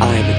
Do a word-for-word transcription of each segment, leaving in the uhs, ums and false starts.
I am a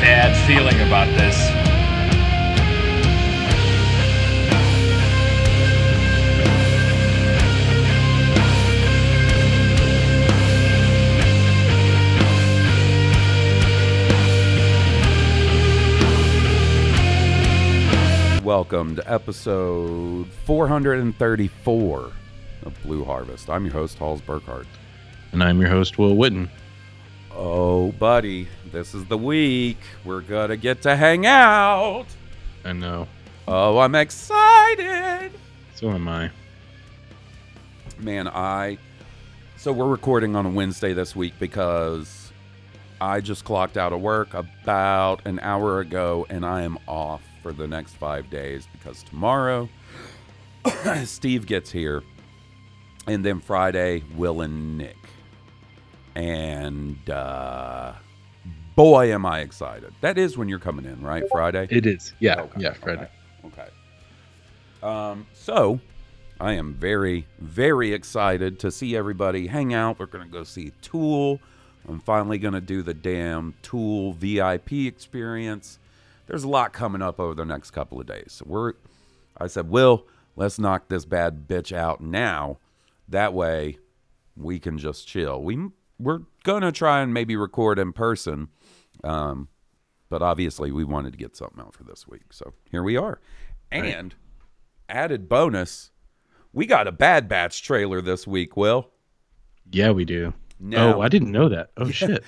Bad feeling about this. Welcome to episode four thirty-four of Blue Harvest. I'm your host, Halls Burkhardt. And I'm your host, Will Whitten. Oh, buddy, this is the week we're gonna get to hang out. I know. Oh, I'm excited. So am I. Man, I... So we're recording on a Wednesday this week because I just clocked out of work about an hour ago, and I am off for the next five days because tomorrow Steve gets here, and then Friday, Will and Nick. And uh, boy, am I excited. That is when you're coming in, right? Friday? It is. Yeah. Okay. Yeah, Friday. Okay. okay. Um, so I am very, very excited to see everybody hang out. We're going to go see Tool. I'm finally going to do the damn Tool V I P experience. There's a lot coming up over the next couple of days. So we're, I said, Will, let's knock this bad bitch out now. That way we can just chill. We We're going to try and maybe record in person, um, but obviously we wanted to get something out for this week, so here we are. And right. Added bonus, we got a Bad Batch trailer this week, Will. Yeah, we do. Now, oh, I didn't know that. Oh, yeah. Shit.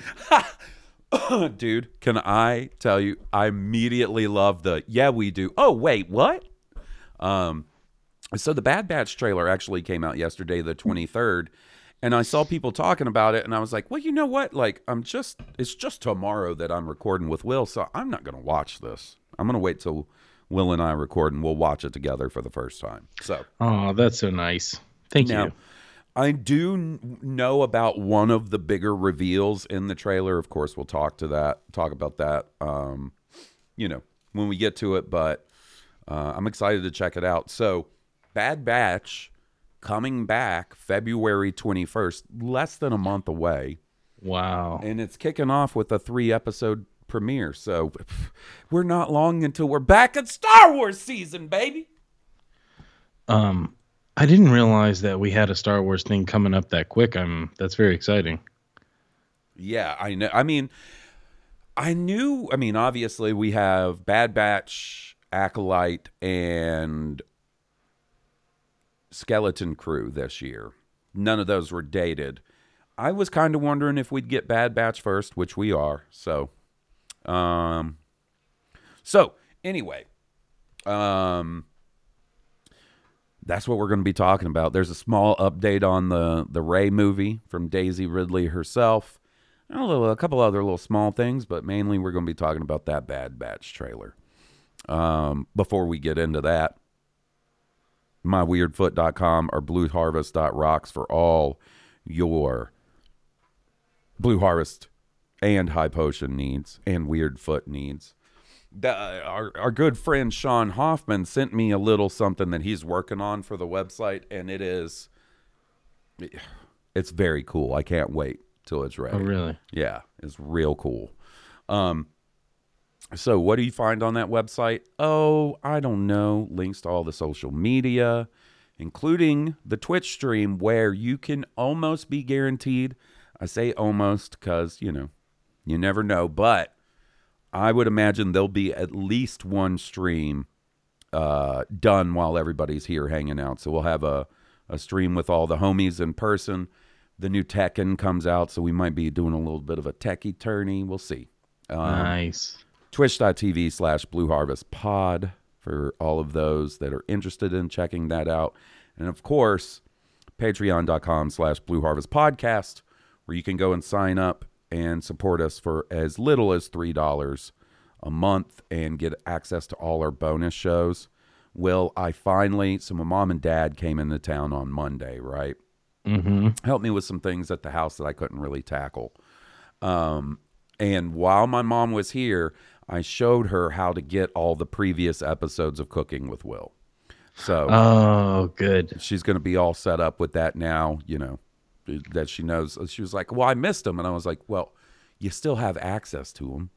Dude, can I tell you, I immediately love the, yeah, we do. Oh, wait, what? Um, so the Bad Batch trailer actually came out yesterday, the twenty-third. And I saw people talking about it, and I was like, well, you know what? Like, I'm just, it's just tomorrow that I'm recording with Will, so I'm not going to watch this. I'm going to wait till Will and I record, and we'll watch it together for the first time. So, oh, that's so nice. Thank now, you. I do know about one of the bigger reveals in the trailer. Of course, we'll talk to that, talk about that, um, you know, when we get to it, but uh, I'm excited to check it out. So, Bad Batch. Coming back February twenty-first, less than a month away. Wow. And it's kicking off with a three-episode premiere. So we're not long until we're back at Star Wars season, baby. Um, I didn't realize that we had a Star Wars thing coming up that quick. I'm that's very exciting. Yeah, I know. I mean, I knew. I mean, obviously we have Bad Batch, Acolyte, and Skeleton Crew this year. None of those were dated. I was kind of wondering if we'd get Bad Batch first, which we are. So, um, so anyway, um, that's what we're going to be talking about. There's a small update on the the Rey movie from Daisy Ridley herself. And a little, a couple other little small things, but mainly we're going to be talking about that Bad Batch trailer. Um, before we get into that, my weird foot dot com or blue harvest dot rocks for all your Blue Harvest and High Potion needs and Weird Foot needs. The, our, our good friend Sean Hoffman sent me a little something that he's working on for the website, and it is, it's very cool. I can't wait till it's ready. Oh, really? Yeah, it's real cool. Um, So what do you find on that website? Oh, I don't know. Links to all the social media, including the Twitch stream, where you can almost be guaranteed. I say almost because, you know, you never know. But I would imagine there'll be at least one stream uh, done while everybody's here hanging out. So we'll have a, a stream with all the homies in person. The new Tekken comes out, so we might be doing a little bit of a techie tourney. We'll see. Um, nice. Twitch.tv slash Blue Harvest Pod for all of those that are interested in checking that out. And, of course, patreon.com slash Blue Harvest Podcast, where you can go and sign up and support us for as little as three dollars a month and get access to all our bonus shows. Will, I finally, so my mom and dad came into town on Monday, right? Mm-hmm. Helped me with some things at the house that I couldn't really tackle. Um, and while my mom was here, I showed her how to get all the previous episodes of Cooking with Will. So, oh, good. She's going to be all set up with that now, you know, that she knows. She was like, well, I missed them. And I was like, well, you still have access to them.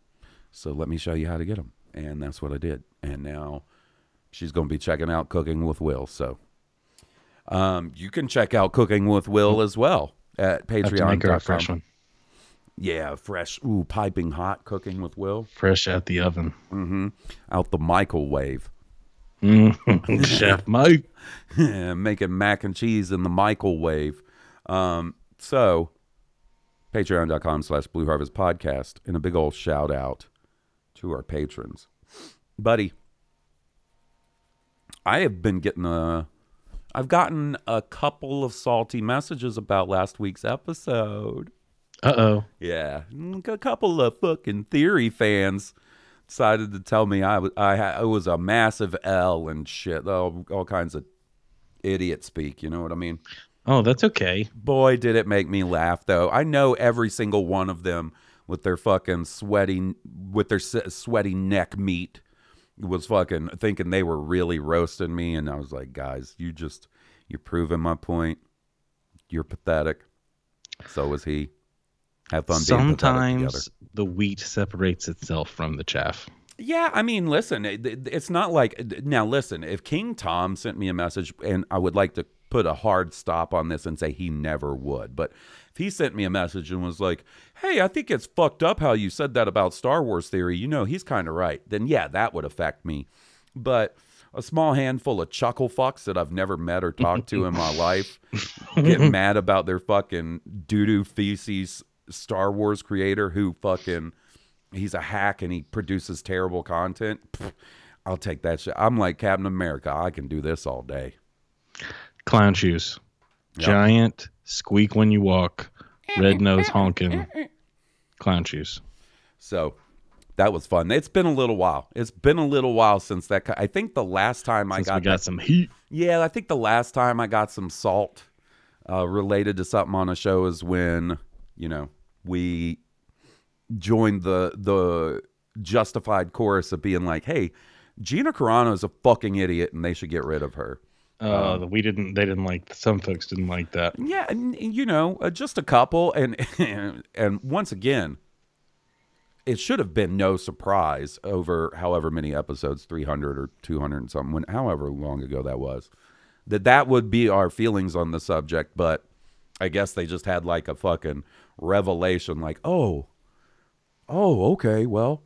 So let me show you how to get them. And that's what I did. And now she's going to be checking out Cooking with Will. So. Um, you can check out Cooking with Will as well at Patreon. Make her a fresh one. Yeah, fresh. Ooh, piping hot Cooking with Will. Fresh out the oven. Mm-hmm. Out the microwave. Mm-hmm. Chef Mike. Yeah, making mac and cheese in the microwave. Um, so, patreon.com slash Blue Harvest Podcast. And a big old shout out to our patrons. Buddy, I have been getting a... I've gotten a couple of salty messages about last week's episode. Uh-oh. Yeah. A couple of fucking Theory fans decided to tell me I was, I, I was a massive L and shit. All, all kinds of idiot speak, you know what I mean? Oh, that's okay. Boy, did it make me laugh, though. I know every single one of them with their fucking sweaty, with their sweaty neck meat. Was fucking thinking they were really roasting me, and I was like, guys, you just, you're proving my point. You're pathetic. So was he. Have fun being pathetic together. Sometimes the wheat separates itself from the chaff. Yeah, I mean, listen, it, it's not like, now listen, if King Tom sent me a message, and I would like to put a hard stop on this and say he never would, but if he sent me a message and was like, hey, I think it's fucked up how you said that about Star Wars Theory, you know, he's kind of right, then yeah, that would affect me. But a small handful of chuckle fucks that I've never met or talked to in my life get mad about their fucking doo-doo feces Star Wars creator who fucking, he's a hack and he produces terrible content, pfft, I'll take that shit. I'm like Captain America, I can do this all day. Clown shoes. Yep. Giant, squeak when you walk, red nose honking, clown shoes. So that was fun. It's been a little while. It's been a little while since that. I think the last time since I got, we got that, some heat. Yeah, I think the last time I got some salt uh, related to something on a show is when, you know, we joined the the justified chorus of being like, hey, Gina Carano is a fucking idiot and they should get rid of her. Uh, um, we didn't, they didn't like, some folks didn't like that. Yeah. And, you know, uh, just a couple. And, and, and once again, it should have been no surprise over however many episodes, three hundred or two hundred and something, when, however long ago that was, that that would be our feelings on the subject. But I guess they just had like a fucking revelation, like, oh, oh, okay. Well,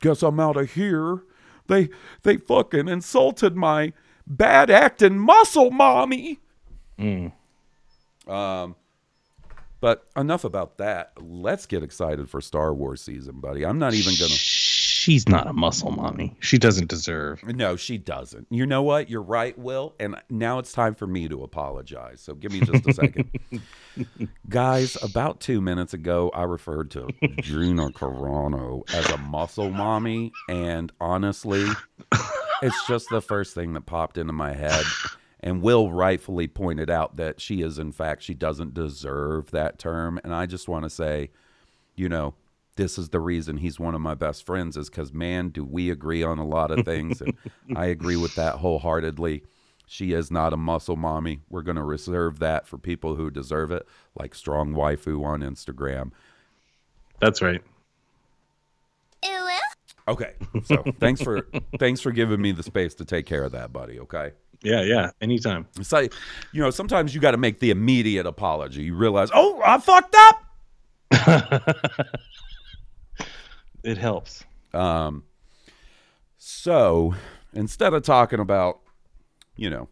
guess I'm out of here. They, they fucking insulted my bad acting muscle mommy. Mm. Um, but enough about that. Let's get excited for Star Wars season, buddy. I'm not even gonna. She's not a muscle mommy. She doesn't deserve. No, she doesn't. You know what? You're right, Will. And now it's time for me to apologize. So give me just a second, guys. About two minutes ago, I referred to Gina Carano as a muscle mommy, and honestly. It's just the first thing that popped into my head. And Will rightfully pointed out that she is, in fact, she doesn't deserve that term. And I just want to say, you know, this is the reason he's one of my best friends is because, man, do we agree on a lot of things. And I agree with that wholeheartedly. She is not a muscle mommy. We're going to reserve that for people who deserve it, like Strong Waifu on Instagram. That's right. Okay. So thanks for thanks for giving me the space to take care of that, buddy. Okay. Yeah, yeah. Anytime. It's like, you know, sometimes you got to make the immediate apology. You realize, oh, I fucked up. It helps. Um. So instead of talking about, you know,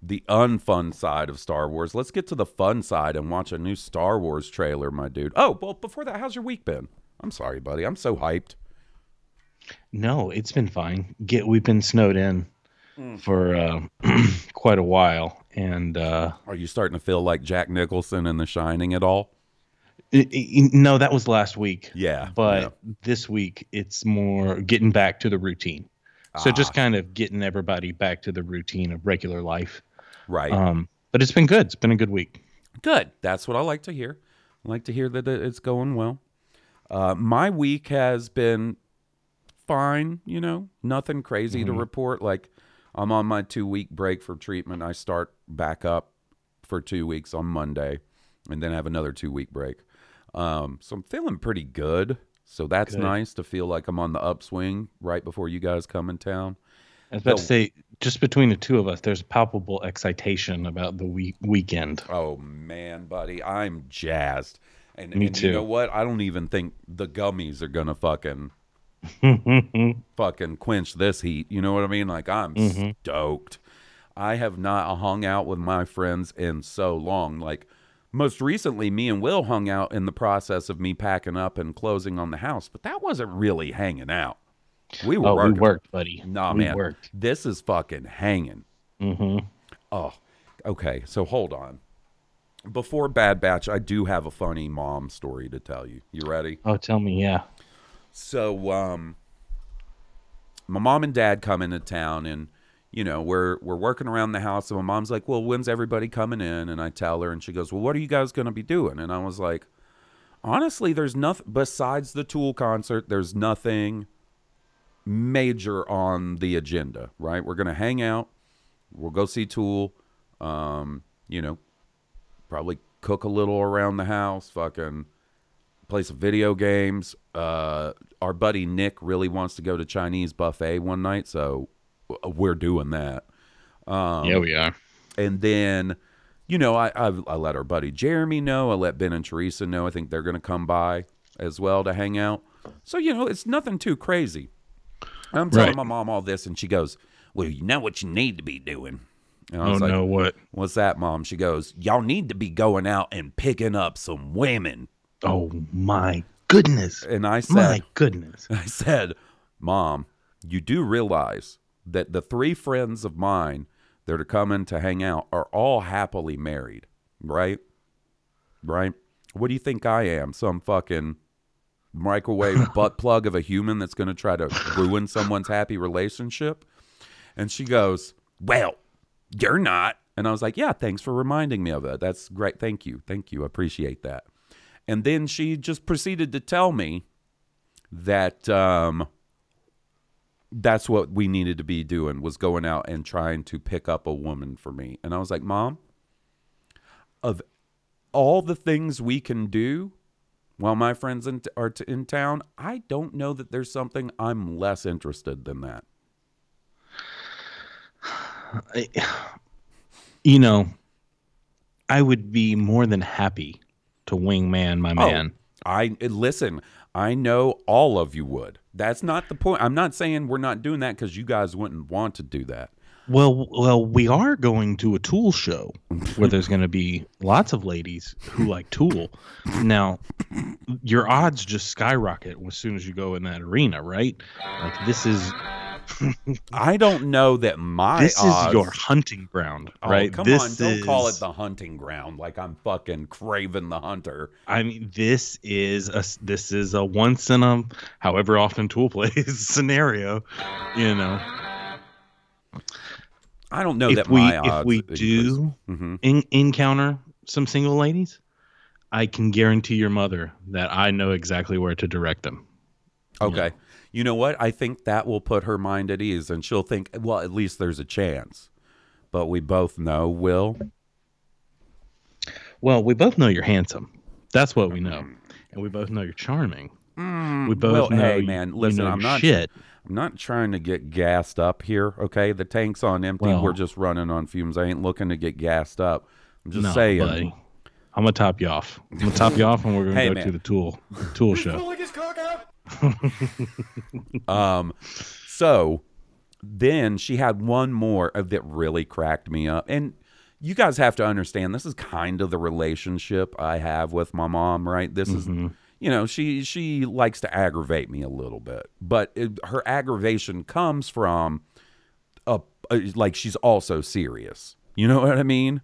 the unfun side of Star Wars, let's get to the fun side and watch a new Star Wars trailer, my dude. Oh, well, before that, how's your week been? I'm sorry, buddy. I'm so hyped. No, it's been fine. Get we've been snowed in mm. for uh, quite a while, and uh, are you starting to feel like Jack Nicholson in The Shining at all? It, it, no, that was last week. Yeah, but yeah. This week it's more getting back to the routine. Ah. So just kind of getting everybody back to the routine of regular life, right? Um, but it's been good. It's been a good week. Good. That's what I like to hear. I like to hear that it's going well. Uh, my week has been fine, you know, nothing crazy mm-hmm. to report. Like, I'm on my two week break for treatment. I start back up for two weeks on Monday and then have another two week break. Um, so I'm feeling pretty good. So that's good. Nice to feel like I'm on the upswing right before you guys come in town. I was about so, to say, just between the two of us, there's palpable excitation about the week weekend. Oh man, buddy, I'm jazzed. And, Me and too. You know what? I don't even think the gummies are going to fucking fucking quench this heat. You know what I mean? Like, I'm mm-hmm. stoked. I have not hung out with my friends in so long. Like, most recently, me and Will hung out in the process of me packing up and closing on the house, but that wasn't really hanging out. We were oh, working. We worked, buddy. Nah, we man. Worked. This is fucking hanging. Mm-hmm. Oh, okay. So hold on. Before Bad Batch, I do have a funny mom story to tell you. You ready? Oh, tell me, yeah. So, um, my mom and dad come into town, and you know we're we're working around the house, and my mom's like, "Well, when's everybody coming in?" And I tell her, and she goes, "Well, what are you guys going to be doing?" And I was like, "Honestly, there's nothing besides the Tool concert. There's nothing major on the agenda, right? We're gonna hang out. We'll go see Tool. Um, you know, probably cook a little around the house. Fucking." Play some video games. Uh, our buddy Nick really wants to go to Chinese buffet one night, so we're doing that. Um, yeah, we are. And then, you know, I, I I let our buddy Jeremy know. I let Ben and Teresa know. I think they're going to come by as well to hang out. So, you know, it's nothing too crazy. I'm telling right. my mom all this, and she goes, "Well, you know what you need to be doing." And I was oh, like, no, what? What's that, Mom? She goes, "Y'all need to be going out and picking up some women." Oh, my goodness. And I said, my goodness. I said, "Mom, you do realize that the three friends of mine that are coming to hang out are all happily married, right? Right? What do you think I am? Some fucking microwave butt plug of a human that's going to try to ruin someone's happy relationship?" And she goes, "Well, you're not." And I was like, "Yeah, thanks for reminding me of that. That's great. Thank you. Thank you. I appreciate that." And then she just proceeded to tell me that um, that's what we needed to be doing, was going out and trying to pick up a woman for me. And I was like, "Mom, of all the things we can do while my friends in t- are t- in town, I don't know that there's something I'm less interested than that." I, you know, I would be more than happy to wingman my man. Oh, I listen, I know all of you would. That's not the point. I'm not saying we're not doing that because you guys wouldn't want to do that. Well, well, we are going to a Tool show where there's going to be lots of ladies who like Tool. Now, your odds just skyrocket as soon as you go in that arena, right? Like, this is... I don't know that my This odds... is your hunting ground, right? Oh, come this on, is... don't call it the hunting ground. Like, I'm fucking craving the hunter. I mean, this is a, this is a once in a however often Tool plays scenario, you know. I don't know if that we, my odds... If we do mm-hmm. in, encounter some single ladies, I can guarantee your mother that I know exactly where to direct them. Okay. Yeah. You know what? I think that will put her mind at ease, and she'll think, well, at least there's a chance. But we both know, Will. Well, we both know you're handsome. That's what we know. And we both know you're charming. Mm, we both well, know. Hey, man, listen, you know I'm not shit. I'm not trying to get gassed up here, okay? The tank's on empty. Well, we're just running on fumes. I ain't looking to get gassed up. I'm just no, saying. Buddy. I'm going to top you off. I'm going to top you off, and we're going to hey, go man. to the Tool Tool show. um, so then she had one more that really cracked me up. And you guys have to understand, this is kind of the relationship I have with my mom, right? This mm-hmm. is... You know, she she likes to aggravate me a little bit, but it, her aggravation comes from, a, a like, she's also serious. You know what I mean?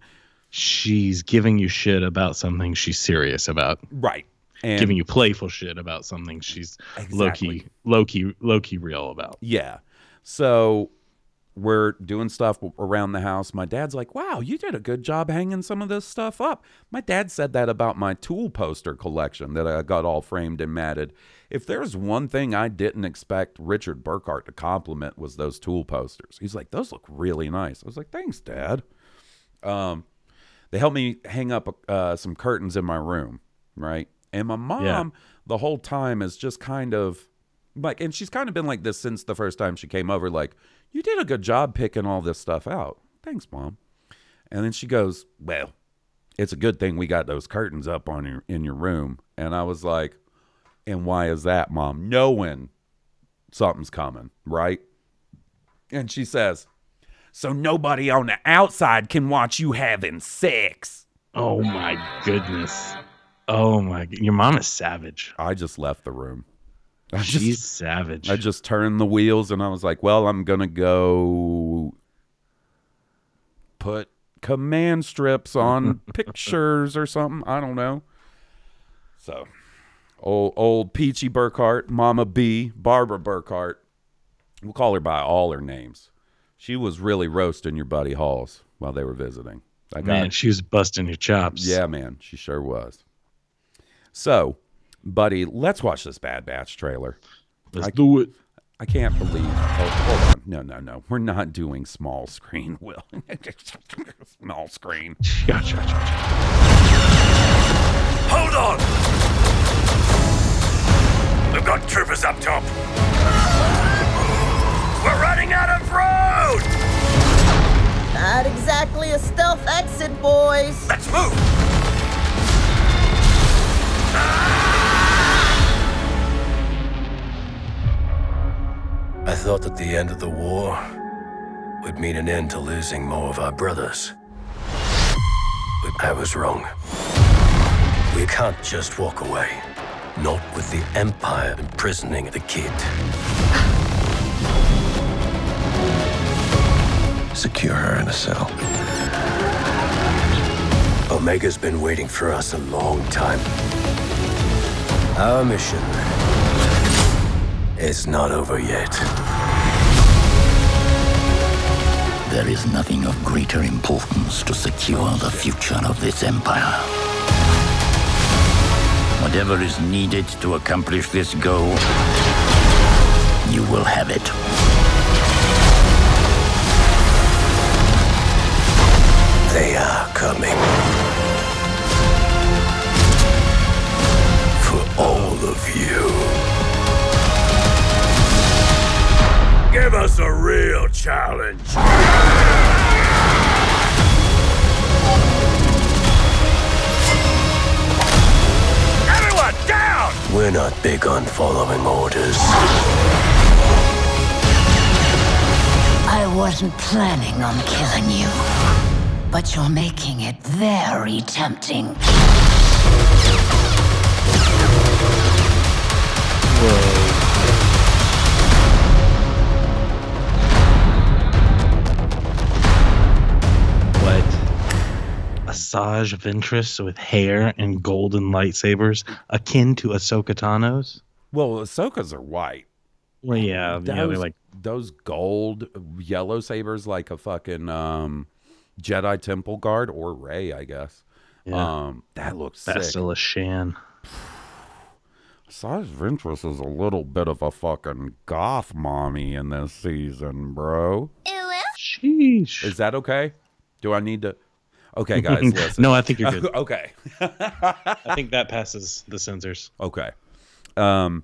She's giving you shit about something she's serious about. Right. And giving you playful shit about something she's exactly. low-key, low-key, low-key real about. Yeah. So we're doing stuff around the house. My dad's like, wow, you did a good job hanging some of this stuff up. My dad said that about my Tool poster collection that I got all framed and matted. If there's one thing I didn't expect Richard Burkhart to compliment was those Tool posters. He's like, those look really nice. I was like, thanks, Dad. Um, they helped me hang up uh, some curtains in my room, right? And my mom, yeah. the whole time, is just kind of like, and she's kind of been like this since the first time she came over, like, you did a good job picking all this stuff out. Thanks, Mom. And then she goes, well, it's a good thing we got those curtains up on your, in your room. And I was like, and why is that, Mom? Knowing something's coming, right? And she says, so nobody on the outside can watch you having sex. Oh, my goodness. Oh, my. Your mom is savage. I just left the room. I just, She's savage. I just turned the wheels and I was like, well, I'm going to go put command strips on pictures or something. I don't know. So old, old Peachy Burkhart, Mama B, Barbara Burkhart. We'll call her by all her names. She was really roasting your buddy Halls while they were visiting. I got man, it. She was busting your chops. Yeah, man. She sure was. So... Buddy, let's watch this Bad Batch trailer. Let's I, do it. I can't believe. Oh, hold on. No, no, no. We're not doing small screen, Will. Small screen. Gotcha, gotcha, gotcha. Hold on. We've got troopers up top. We're running out of road. Not exactly a stealth exit, boys. Let's move. Ah! I thought that the end of the war would mean an end to losing more of our brothers. But I was wrong. We can't just walk away. Not with the Empire imprisoning the kid. Secure her in a cell. Omega's been waiting for us a long time. Our mission... it's not over yet. There is nothing of greater importance to secure the future of this empire. Whatever is needed to accomplish this goal, you will have it. They are coming. For all of you. Give us a real challenge. Everyone down! We're not big on following orders. I wasn't planning on killing you, but you're making it very tempting. Whoa. Asajj Ventress with hair and golden lightsabers akin to Ahsoka Tano's? Well, Ahsoka's are white. Well, yeah. Those, yeah, like... those gold yellow sabers like a fucking um, Jedi Temple Guard or Rey, I guess. Yeah. Um, that looks That's sick. Still a Shan. Asajj Ventress is a little bit of a fucking goth mommy in this season, bro. Sheesh. Is that okay? Do I need to... Okay, guys, listen. No, I think you're good. Okay. I think that passes the censors. Okay. Um,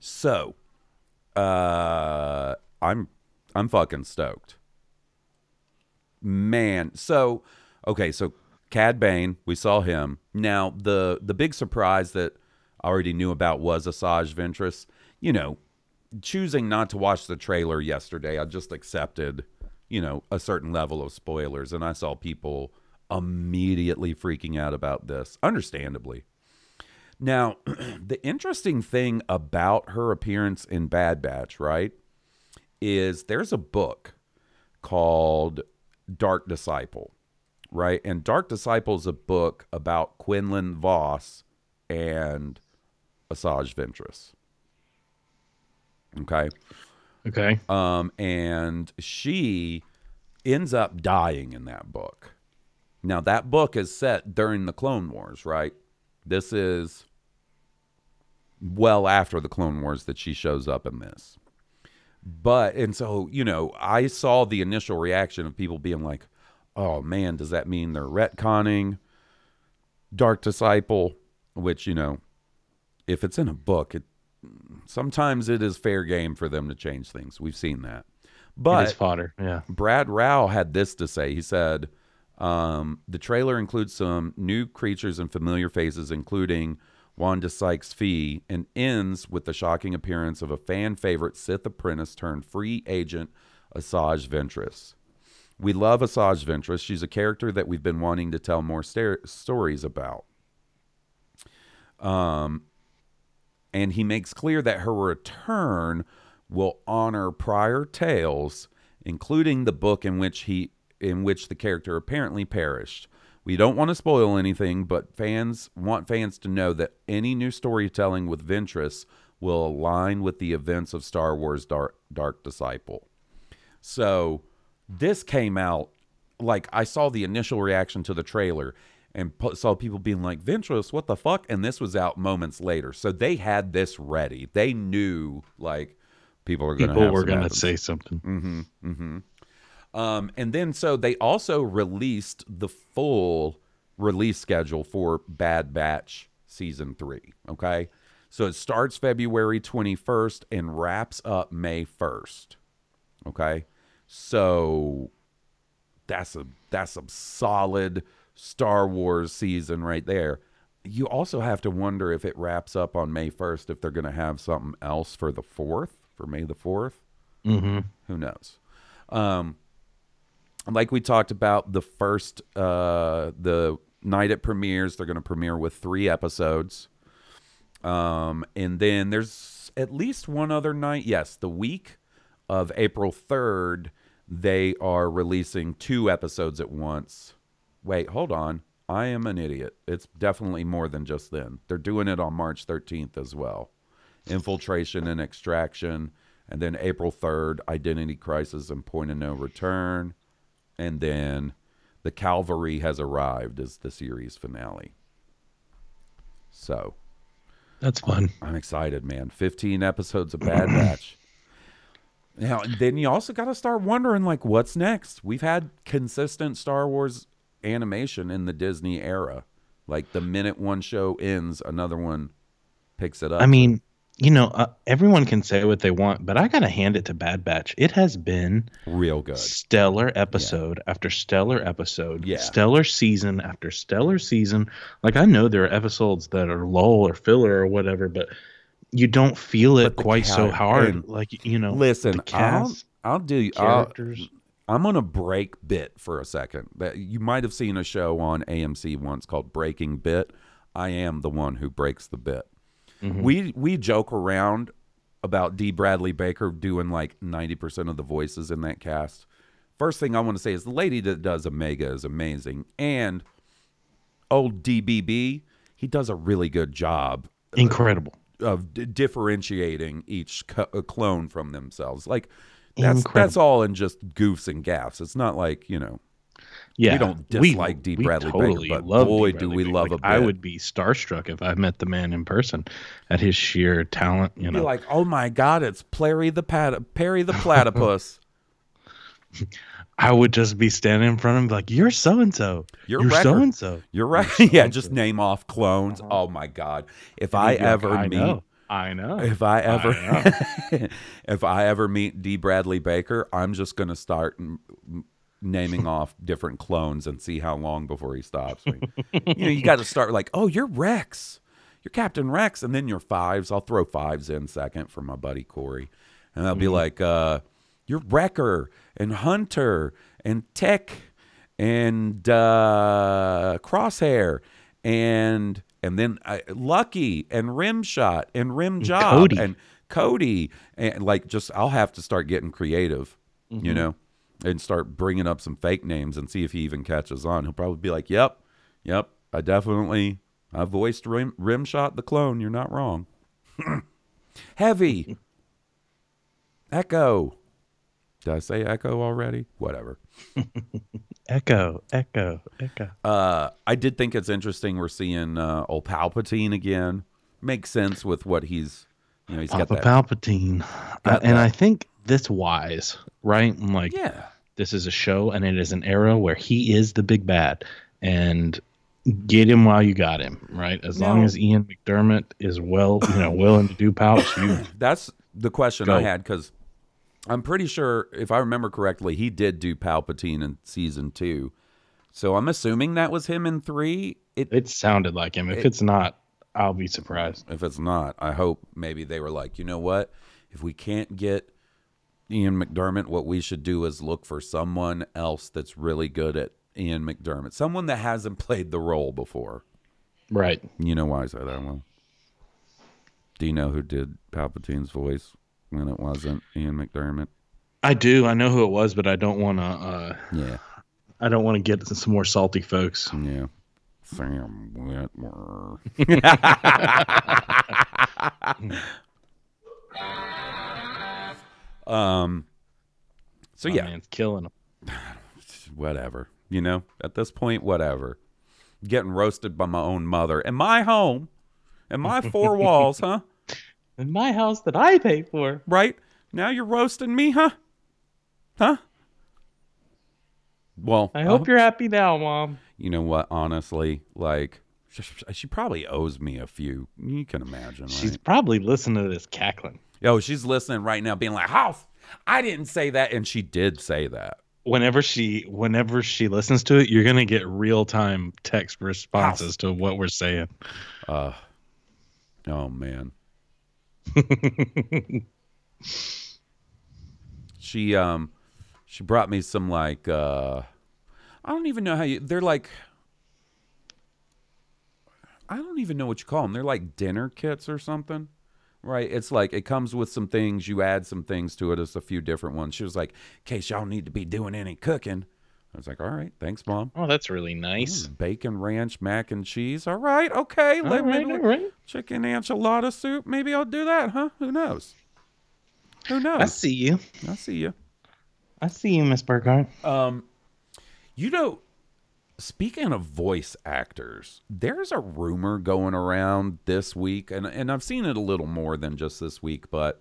so, uh, I'm I'm fucking stoked, man. So, okay, so Cad Bane, we saw him. Now, the the big surprise that I already knew about was Asajj Ventress. You know, choosing not to watch the trailer yesterday, I just accepted, you know, a certain level of spoilers, and I saw people immediately freaking out about this, understandably. Now, the interesting thing about her appearance in Bad Batch, right, is there's a book called Dark Disciple, right? And Dark Disciple is a book about Quinlan Voss and Asajj Ventress. Okay. Okay. Um, and she ends up dying in that book. Now, that book is set during the Clone Wars, right? This is well after the Clone Wars that she shows up in this. But, and so, you know, I saw the initial reaction of people being like, oh, man, does that mean they're retconning Dark Disciple? Which, you know, if it's in a book, it sometimes it is fair game for them to change things. We've seen that. But it is fodder, yeah. Brad Rao had this to say. He said, Um, the trailer includes some new creatures and familiar faces, including Wanda Sykes-Fee, and ends with the shocking appearance of a fan favorite Sith apprentice turned free agent, Asajj Ventress. We love Asajj Ventress. She's a character that we've been wanting to tell more sta- stories about. Um, and he makes clear that her return will honor prior tales, including the book in which he. in which the character apparently perished. We don't want to spoil anything, but fans want fans to know that any new storytelling with Ventress will align with the events of Star Wars Dark, Dark Disciple. So this came out, like, I saw the initial reaction to the trailer and po- saw people being like, Ventress, what the fuck? And this was out moments later. So they had this ready. They knew, like, people are going to People were going to say something. Mm-hmm, mm-hmm. Um, and then, so they also released the full release schedule for Bad Batch Season three, okay? So it starts February twenty-first and wraps up May first, okay? So that's a, that's a solid Star Wars season right there. You also have to wonder if it wraps up on May first, if they're going to have something else for the fourth, for May the fourth. Mm-hmm. Who knows? Um... Like we talked about, the first, uh, the night it premieres, they're going to premiere with three episodes. Um, and then there's at least one other night. Yes, the week of April third, they are releasing two episodes at once. Wait, hold on. I am an idiot. It's definitely more than just then. They're doing it on March thirteenth as well. Infiltration and Extraction. And then April third, Identity Crisis and Point of No Return. And then The Cavalry Has Arrived as the series finale. So. That's fun. I'm, I'm excited, man. fifteen episodes of Bad Batch. Now, then you also got to start wondering, like, what's next? We've had consistent Star Wars animation in the Disney era. Like, the minute one show ends, another one picks it up. I mean, you know, uh, everyone can say what they want, but I got to hand it to Bad Batch. It has been real good. Stellar episode yeah. after stellar episode, yeah. stellar season after stellar season. Like, I know there are episodes that are lull or filler or whatever, but you don't feel it quite cal- so hard. And, like, you know, listen, cast, I'll, I'll do characters. I'll, I'm on a break bit for a second. You might have seen a show on A M C once called Breaking Bit. I am the one who breaks the bit. Mm-hmm. We we joke around about Dee Bradley Baker doing like ninety percent of the voices in that cast. First thing I want to say is the lady that does Omega is amazing. And old D B B, he does a really good job. Incredible. Of, of d- differentiating each co- clone from themselves. Like, that's Incredible. That's all in just goofs and gaffes. It's not like, you know. Yeah, we don't dislike Dee Bradley totally Baker, but boy, do we love him. Like, I would be starstruck if I met the man in person at his sheer talent. You know, be like, oh my God, it's Perry the Pat- Perry the Platypus. I would just be standing in front of him like, you're so-and-so. You're, you're so-and-so. You're right. You're yeah, just name off clones. Uh-huh. Oh, my God. If I ever like, I meet... Know. I know. If I ever... I know. If I ever meet Dee Bradley Baker, I'm just going to start naming off different clones and see how long before he stops me. You know, you got to start like, oh, you're Rex. You're Captain Rex. And then your fives. I'll throw fives in second for my buddy Corey. And I'll be mm-hmm. like... uh You're Wrecker and Hunter and Tech and uh, Crosshair and and then uh, Lucky and Rimshot and Rimjob Cody. and Cody and like just I'll have to start getting creative, mm-hmm. you know, and start bringing up some fake names and see if he even catches on. He'll probably be like, "Yep, yep, I definitely I voiced Rim, Rimshot the clone. You're not wrong." Heavy Echo. Did I say Echo already? Whatever. Echo, Echo, Echo. Uh, I did think it's interesting we're seeing uh, old Palpatine again. Makes sense with what he's, you know, he's Papa got that. Palpatine. Got uh, and that. I think this wise, right? I'm like, yeah. This is a show and it is an era where he is the big bad. And get him while you got him, right? As no. long as Ian McDiarmid is well, you know, willing to do pouch. You That's the question go. I had because... I'm pretty sure, if I remember correctly, he did do Palpatine in season two. So I'm assuming that was him in three. It, it sounded like him. If it, it's not, I'll be surprised. If it's not, I hope maybe they were like, you know what? If we can't get Ian McDiarmid, what we should do is look for someone else that's really good at Ian McDiarmid. Someone that hasn't played the role before. Right. You know why I say that one? Do you know who did Palpatine's voice? And it wasn't Ian McDiarmid. I do. I know who it was, but I don't want to. Uh, yeah. I don't want to get some more salty folks. Yeah. Sam Witwer. um. So My yeah, man's killing him. Whatever. You know, at this point, whatever. Getting roasted by my own mother in my home, in my four walls, huh? In my house that I pay for. Right? Now you're roasting me, huh? Huh? Well. I hope uh, you're happy now, Mom. You know what? Honestly, like, she, she probably owes me a few. You can imagine, right? She's probably listening to this cackling. Yo, she's listening right now being like, "How? I didn't say that." And she did say that. Whenever she whenever she listens to it, you're going to get real-time text responses House. to what we're saying. Uh, oh, man. she um she brought me some like uh I don't even know how you they're like I don't even know what you call them. They're like dinner kits or something, right? It's like it comes with some things, you add some things to it. It's a few different ones. She was like, "In case y'all need to be doing any cooking." I was like, "All right, thanks, Mom." Oh, that's really nice. Mm, bacon, ranch, mac and cheese. All right, okay. All right, all right. Chicken enchilada soup. Maybe I'll do that, huh? Who knows? Who knows? I see you. I see you. I see you, Miss Burkhardt. Um, you know, speaking of voice actors, there's a rumor going around this week, and and I've seen it a little more than just this week, but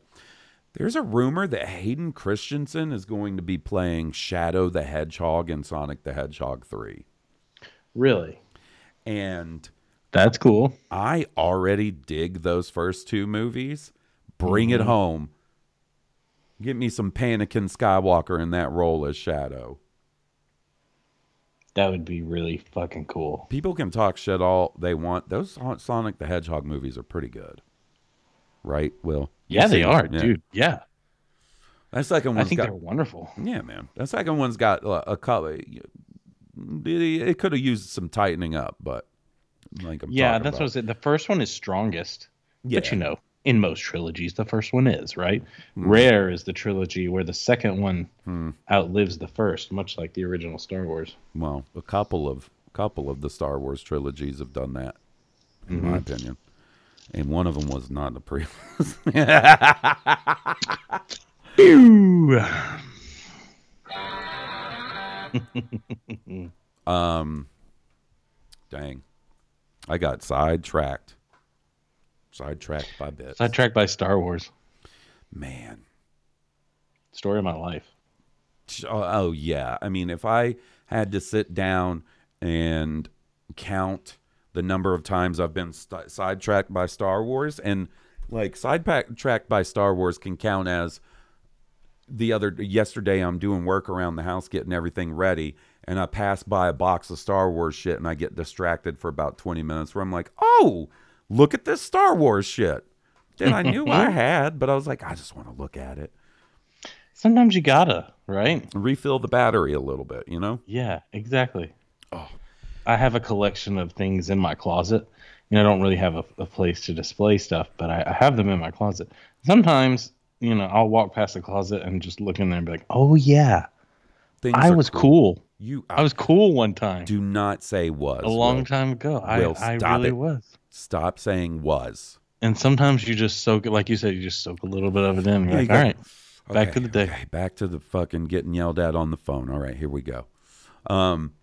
there's a rumor that Hayden Christensen is going to be playing Shadow the Hedgehog in Sonic the Hedgehog three. Really? And that's cool. I already dig those first two movies. Bring mm-hmm. it home. Get me some Anakin Skywalker in that role as Shadow. That would be really fucking cool. People can talk shit all they want. Those Sonic the Hedgehog movies are pretty good. Right, Will? Yeah, they are, yeah. dude. Yeah. That second one's I think got, they're wonderful. Yeah, man. That second one's got a, a color. It could have used some tightening up, but like I'm Yeah, that's about. what I said. The first one is strongest. Yeah. But you know, in most trilogies, the first one is, right? Mm. Rare is the trilogy where the second one mm. outlives the first, much like the original Star Wars. Well, a couple of couple of the Star Wars trilogies have done that, in mm-hmm. my opinion. And one of them was not the previous. um, dang, I got sidetracked. Sidetracked by bits. Sidetracked by Star Wars. Man, story of my life. Oh, yeah. I mean, if I had to sit down and count the number of times I've been st- sidetracked by Star Wars, and like sidetracked by Star Wars can count as the other yesterday I'm doing work around the house, getting everything ready, and I pass by a box of Star Wars shit and I get distracted for about twenty minutes where I'm like, oh, look at this Star Wars shit that I knew I had, but I was like, I just want to look at it. Sometimes you gotta, right? Refill the battery a little bit, you know? Yeah, exactly. Oh, I have a collection of things in my closet. You know, I don't really have a, a place to display stuff, but I, I have them in my closet. Sometimes, you know, I'll walk past the closet and just look in there and be like, oh, yeah, things I was cool. cool. You, I, I was cool one time. Do not say was. A long Will. time ago. I, Will, I really it. was. Stop saying was. And sometimes you just soak it. Like you said, you just soak a little bit of it in. You're like, all right, okay, back to the day. Okay, back to the fucking getting yelled at on the phone. All right, here we go. Um,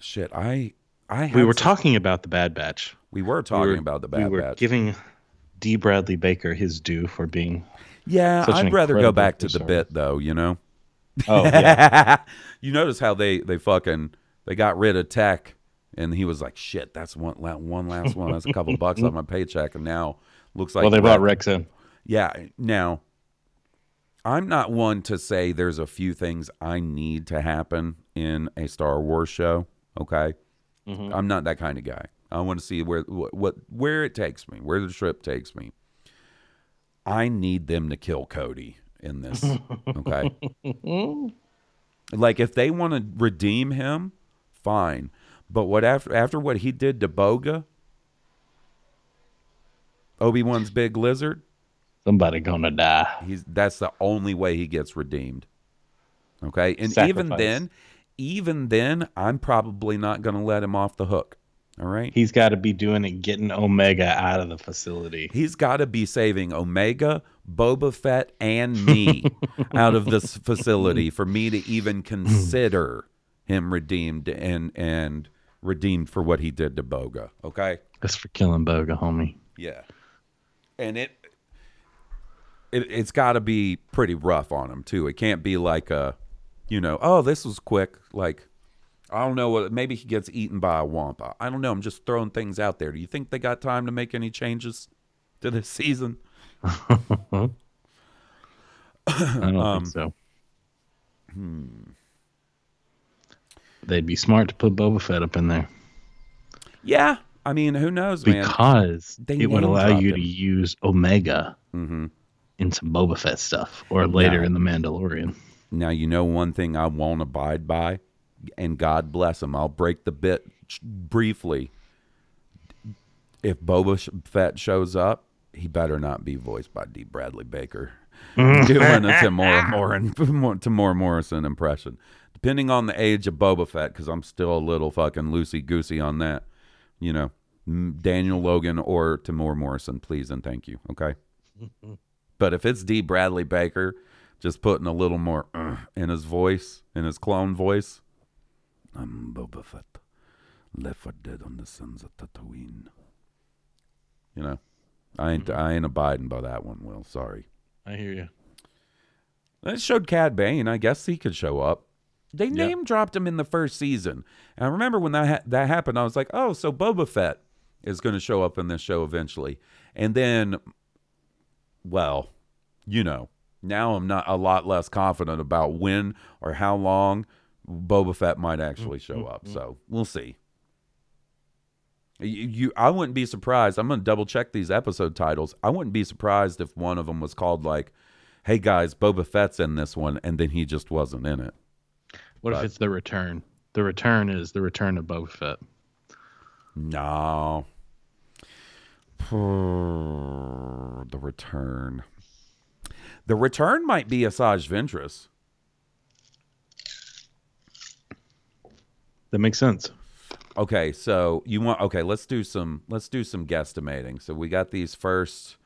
shit, I... I we were some... talking about the Bad Batch. We were talking we were, about the Bad Batch. We were Batch. giving Dee Bradley Baker his due for being... Yeah, such I'd an rather go back to the bit, though, you know? Oh, yeah. You notice how they, they fucking... They got rid of Tech, and he was like, shit, that's one, one last one. That's a couple bucks off my paycheck, and now looks like... Well, they brought Rex in. Yeah, now... I'm not one to say there's a few things I need to happen in a Star Wars show, okay? Mm-hmm. I'm not that kind of guy. I want to see where what where it takes me, where the trip takes me. I need them to kill Cody in this, okay? Like, if they want to redeem him, fine. But what after after what he did to Boga, Obi-Wan's big lizard, somebody gonna die. He's that's the only way he gets redeemed. Okay, and Sacrifice. even then, even then, I'm probably not gonna let him off the hook. All right, he's got to be doing it, getting Omega out of the facility. He's got to be saving Omega, Boba Fett, and me out of this facility for me to even consider him redeemed and and redeemed for what he did to Boga. Okay, that's for killing Boga, homie. Yeah, and it. It, it's got to be pretty rough on him, too. It can't be like, a, you know, oh, this was quick. Like, I don't know. what Maybe he gets eaten by a wampa. I don't know. I'm just throwing things out there. Do you think they got time to make any changes to this season? I don't um, think so. Hmm. They'd be smart to put Boba Fett up in there. Yeah. I mean, who knows, because man? Because it would allow you him. to use Omega. Mm-hmm. In some Boba Fett stuff, or later now, in The Mandalorian. Now, you know one thing I won't abide by, and God bless him, I'll break the bit briefly. If Boba Fett shows up, he better not be voiced by Dee Bradley Baker doing a Tamora, Morin, Tamora Morrison impression. Depending on the age of Boba Fett, because I'm still a little fucking loosey-goosey on that. You know, Daniel Logan or Tamora Morrison, please and thank you, okay? But if it's Dee Bradley Baker, just putting a little more uh, in his voice, in his clone voice. I'm Boba Fett, left for dead on the sons of Tatooine. You know, I ain't I ain't abiding by that one, Will. Sorry. I hear you. They showed Cad Bane. I guess he could show up. They yep. name dropped him in the first season. And I remember when that ha- that happened, I was like, oh, so Boba Fett is going to show up in this show eventually. And then... Well, you know, now I'm not a lot less confident about when or how long Boba Fett might actually show up. So we'll see. You, you I wouldn't be surprised. I'm going to double check these episode titles. I wouldn't be surprised if one of them was called like, hey, guys, Boba Fett's in this one. And then he just wasn't in it. What but, if it's the return? The return is the return of Boba Fett. No. The return. The return might be Asajj Ventress. That makes sense. Okay, so you want okay, let's do some let's do some guesstimating. So we got these first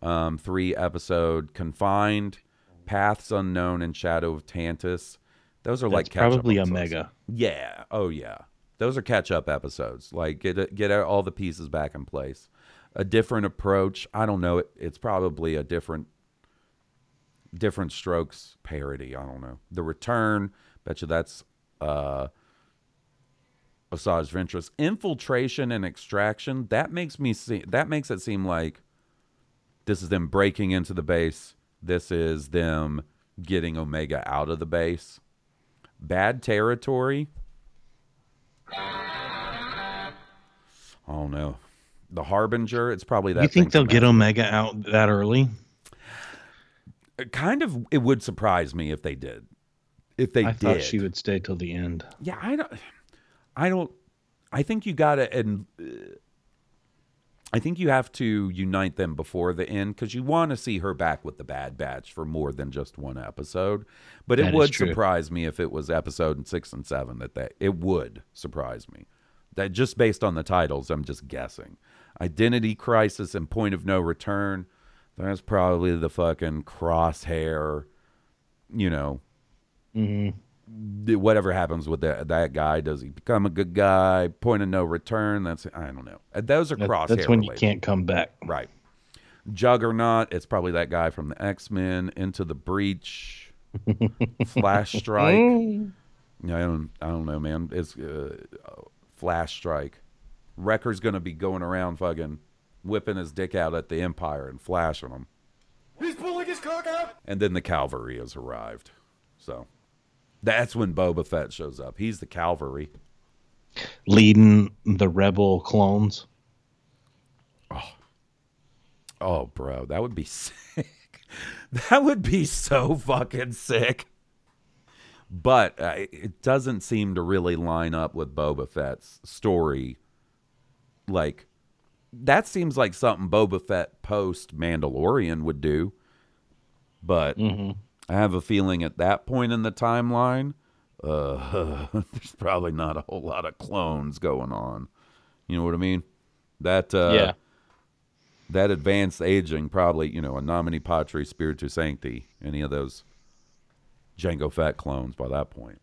um, three episode Confined, Paths Unknown, and Shadow of Tantus. Those are That's like catch probably up Omega. Yeah. Oh yeah. Those are catch up episodes. Like get get all the pieces back in place. A different approach. I don't know. It, it's probably a different Different Strokes parody. I don't know. The Return. Bet you that's uh, Asajj Ventress. Infiltration and Extraction. That makes me see. That makes it seem like this is them breaking into the base. This is them getting Omega out of the base. Bad Territory. I don't know. The Harbinger. It's probably that. You think they'll get Omega out that early? Kind of. It would surprise me if they did. If they did, I thought she would stay till the end. Yeah, I don't. I don't. I think you gotta, and uh, I think you have to unite them before the end because you want to see her back with the Bad Batch for more than just one episode. But it would surprise me if it was episode six and seven that that it would surprise me. That just based on the titles, I'm just guessing. Identity Crisis and Point of No Return. That's probably the fucking Crosshair, you know, mm-hmm. whatever happens with that, that guy. Does he become a good guy? Point of No Return. That's, I don't know. Those are that, Crosshair. That's when related. You can't come back. Right. Juggernaut. It's probably that guy from the X-Men. Into the Breach. Flash Strike. I don't, I don't know, man. It's uh, Flash Strike. Wrecker's going to be going around fucking whipping his dick out at the Empire and flashing him. He's pulling his cock out. And then the Cavalry has arrived. So that's when Boba Fett shows up. He's the Cavalry. Leading the rebel clones. Oh, oh bro, that would be sick. That would be so fucking sick. But uh, it doesn't seem to really line up with Boba Fett's story. Like, that seems like something Boba Fett post Mandalorian would do. But mm-hmm. I have a feeling at that point in the timeline, uh, there's probably not a whole lot of clones going on. You know what I mean? That uh, yeah. that advanced aging, probably, you know, a nomini patri spiritu sancti, any of those Jango Fett clones by that point.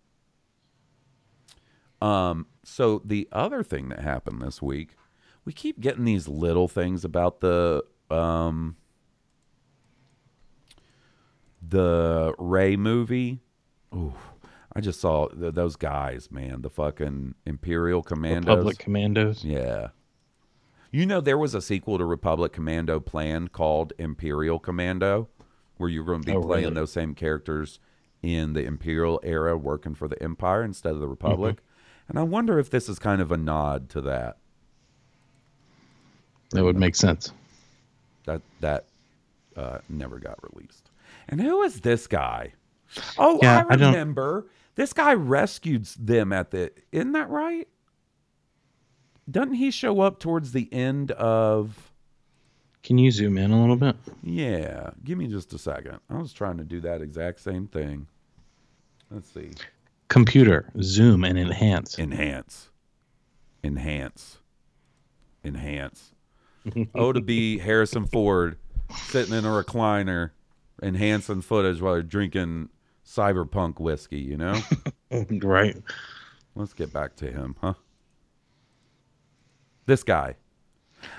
Um. So the other thing that happened this week, we keep getting these little things about the um, the Rey movie. Ooh, I just saw the, those guys, man, the fucking Imperial Commandos. Republic Commandos. Yeah. You know, there was a sequel to Republic Commando planned called Imperial Commando, where you're going to be oh, playing really? those same characters in the Imperial era working for the Empire instead of the Republic. Mm-hmm. And I wonder if this is kind of a nod to that. That would make sense. That that uh, never got released. And who is this guy? Oh, yeah, I remember. I this guy rescued them at the... Isn't that right? Doesn't he show up towards the end of... Can you zoom in a little bit? Yeah. Give me just a second. I was trying to do that exact same thing. Let's see. Computer, zoom and enhance. Enhance. Enhance. Enhance. Oh, to be Harrison Ford sitting in a recliner, enhancing footage while they're drinking cyberpunk whiskey, you know? Right. Let's get back to him, huh? This guy.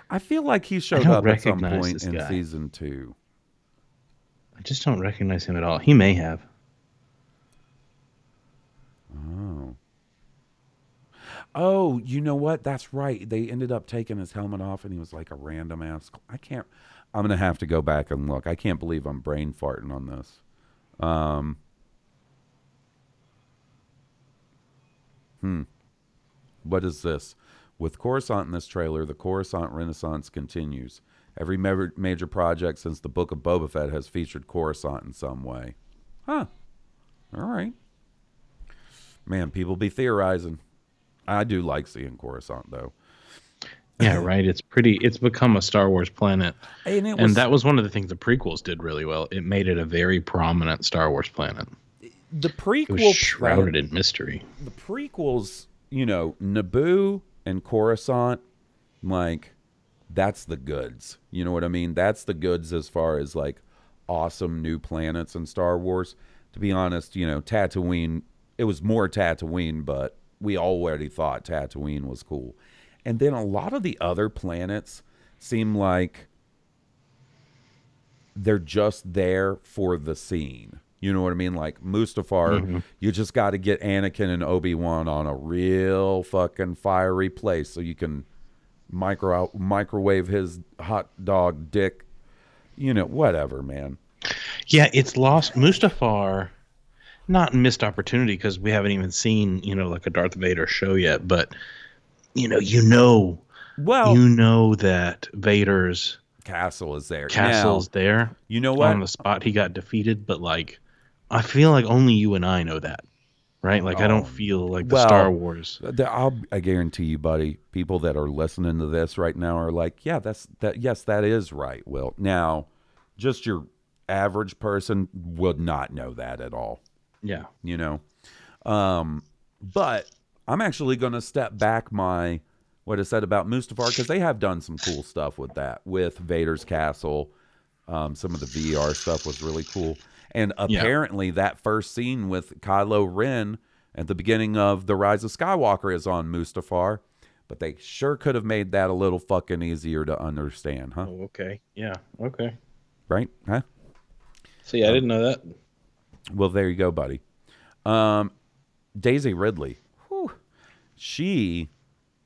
I feel like he showed up at some point in guy. season two. I just don't recognize him at all. He may have. Oh. Oh, you know what? That's right. They ended up taking his helmet off, and he was like a random ass. I can't. I'm gonna have to go back and look. I can't believe I'm brain farting on this. Um. Hmm. What is this? With Coruscant in this trailer, the Coruscant Renaissance continues. Every major project since the Book of Boba Fett has featured Coruscant in some way. Huh. All right. Man, people be theorizing. I do like seeing Coruscant, though. Yeah, right. It's pretty. It's become a Star Wars planet, and, it was, and that was one of the things the prequels did really well. It made it a very prominent Star Wars planet. The prequel it was shrouded in mystery. The prequels, you know, Naboo and Coruscant, like that's the goods. You know what I mean? That's the goods as far as like awesome new planets in Star Wars. To be honest, you know, Tatooine. It was more Tatooine, but. We already thought Tatooine was cool. And then a lot of the other planets seem like they're just there for the scene. You know what I mean? Like Mustafar, mm-hmm. you just got to get Anakin and Obi-Wan on a real fucking fiery place so you can micro microwave his hot dog dick. You know, whatever, man. Yeah, it's lost. Mustafar, not missed opportunity because we haven't even seen, you know, like a Darth Vader show yet. But, you know, you know, well, you know that Vader's castle is there. Castle's now, there. You know what? On the spot he got defeated, but like. I feel like only you and I know that, right? Like, um, I don't feel like the well, Star Wars. I'll, I guarantee you, buddy, people that are listening to this right now are like, yeah, that's that. Yes, that is right, Will. Now, just your average person would not know that at all. Yeah. You know? Um, but I'm actually going to step back my what I said about Mustafar because they have done some cool stuff with that, with Vader's Castle. Um, some of the V R stuff was really cool. And apparently yeah. that first scene with Kylo Ren at the beginning of The Rise of Skywalker is on Mustafar. But they sure could have made that a little fucking easier to understand, huh? Oh, okay. Yeah. Okay. Right? Huh? See, I um, didn't know that. Well, there you go, buddy. Um, Daisy Ridley. Whew. She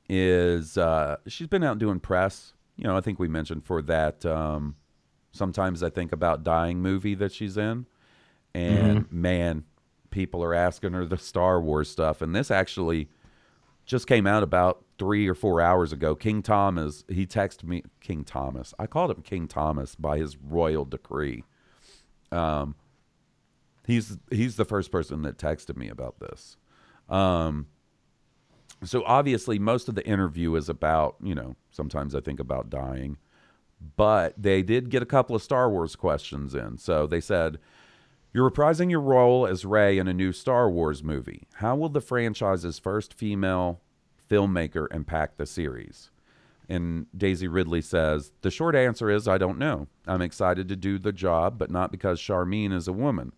is, uh, she's been out doing press. You know, I think we mentioned for that, um, Sometimes I Think About Dying movie that she's in. And mm-hmm. man, people are asking her the Star Wars stuff. And this actually just came out about three or four hours ago. King Thomas, he texted me, King Thomas. I called him King Thomas by his royal decree. Um, he's he's the first person that texted me about this. Um, so obviously most of the interview is about, you know, Sometimes I Think About Dying. But they did get a couple of Star Wars questions in. So they said, you're reprising your role as Rey in a new Star Wars movie. How will the franchise's first female filmmaker impact the series? And Daisy Ridley says, the short answer is, I don't know. I'm excited to do the job, but not because Charmin is a woman.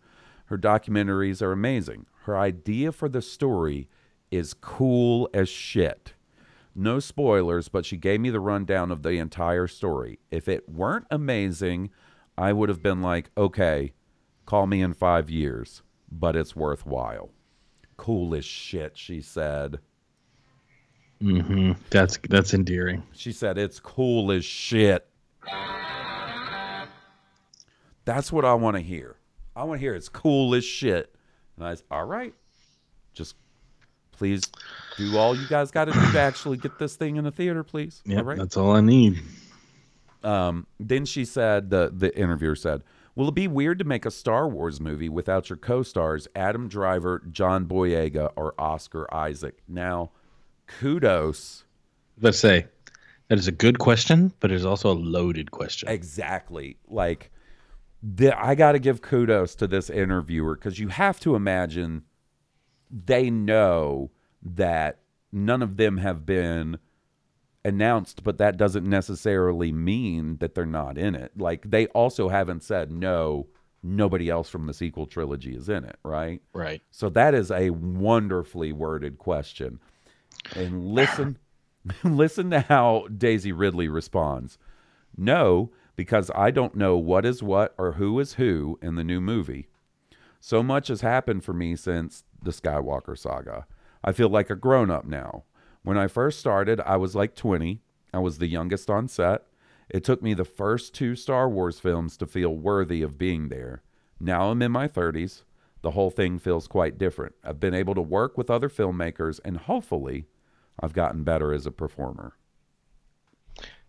Her documentaries are amazing. Her idea for the story is cool as shit. No spoilers, but she gave me the rundown of the entire story. If it weren't amazing, I would have been like, okay, call me in five years, but it's worthwhile. Cool as shit, she said. Mm-hmm. That's, that's endearing. She said, it's cool as shit. That's what I want to hear. I want to hear it's cool as shit. And I said, all right, just please do all you guys got to do to actually get this thing in the theater, please. Yeah, right? That's all I need. Um, then she said, the, the interviewer said, will it be weird to make a Star Wars movie without your co-stars Adam Driver, John Boyega, or Oscar Isaac? Now, kudos. Let's say that is a good question, but it's also a loaded question. Exactly. Like, the, I got to give kudos to this interviewer because you have to imagine they know that none of them have been announced, but that doesn't necessarily mean that they're not in it. Like, they also haven't said, no, nobody else from the sequel trilogy is in it, right? Right. So that is a wonderfully worded question. And listen, listen to how Daisy Ridley responds. No, because I don't know what is what or who is who in the new movie. So much has happened for me since the Skywalker saga. I feel like a grown-up now. When I first started, I was like twenty. I was the youngest on set. It took me the first two Star Wars films to feel worthy of being there. Now I'm in my thirties. The whole thing feels quite different. I've been able to work with other filmmakers, and hopefully I've gotten better as a performer.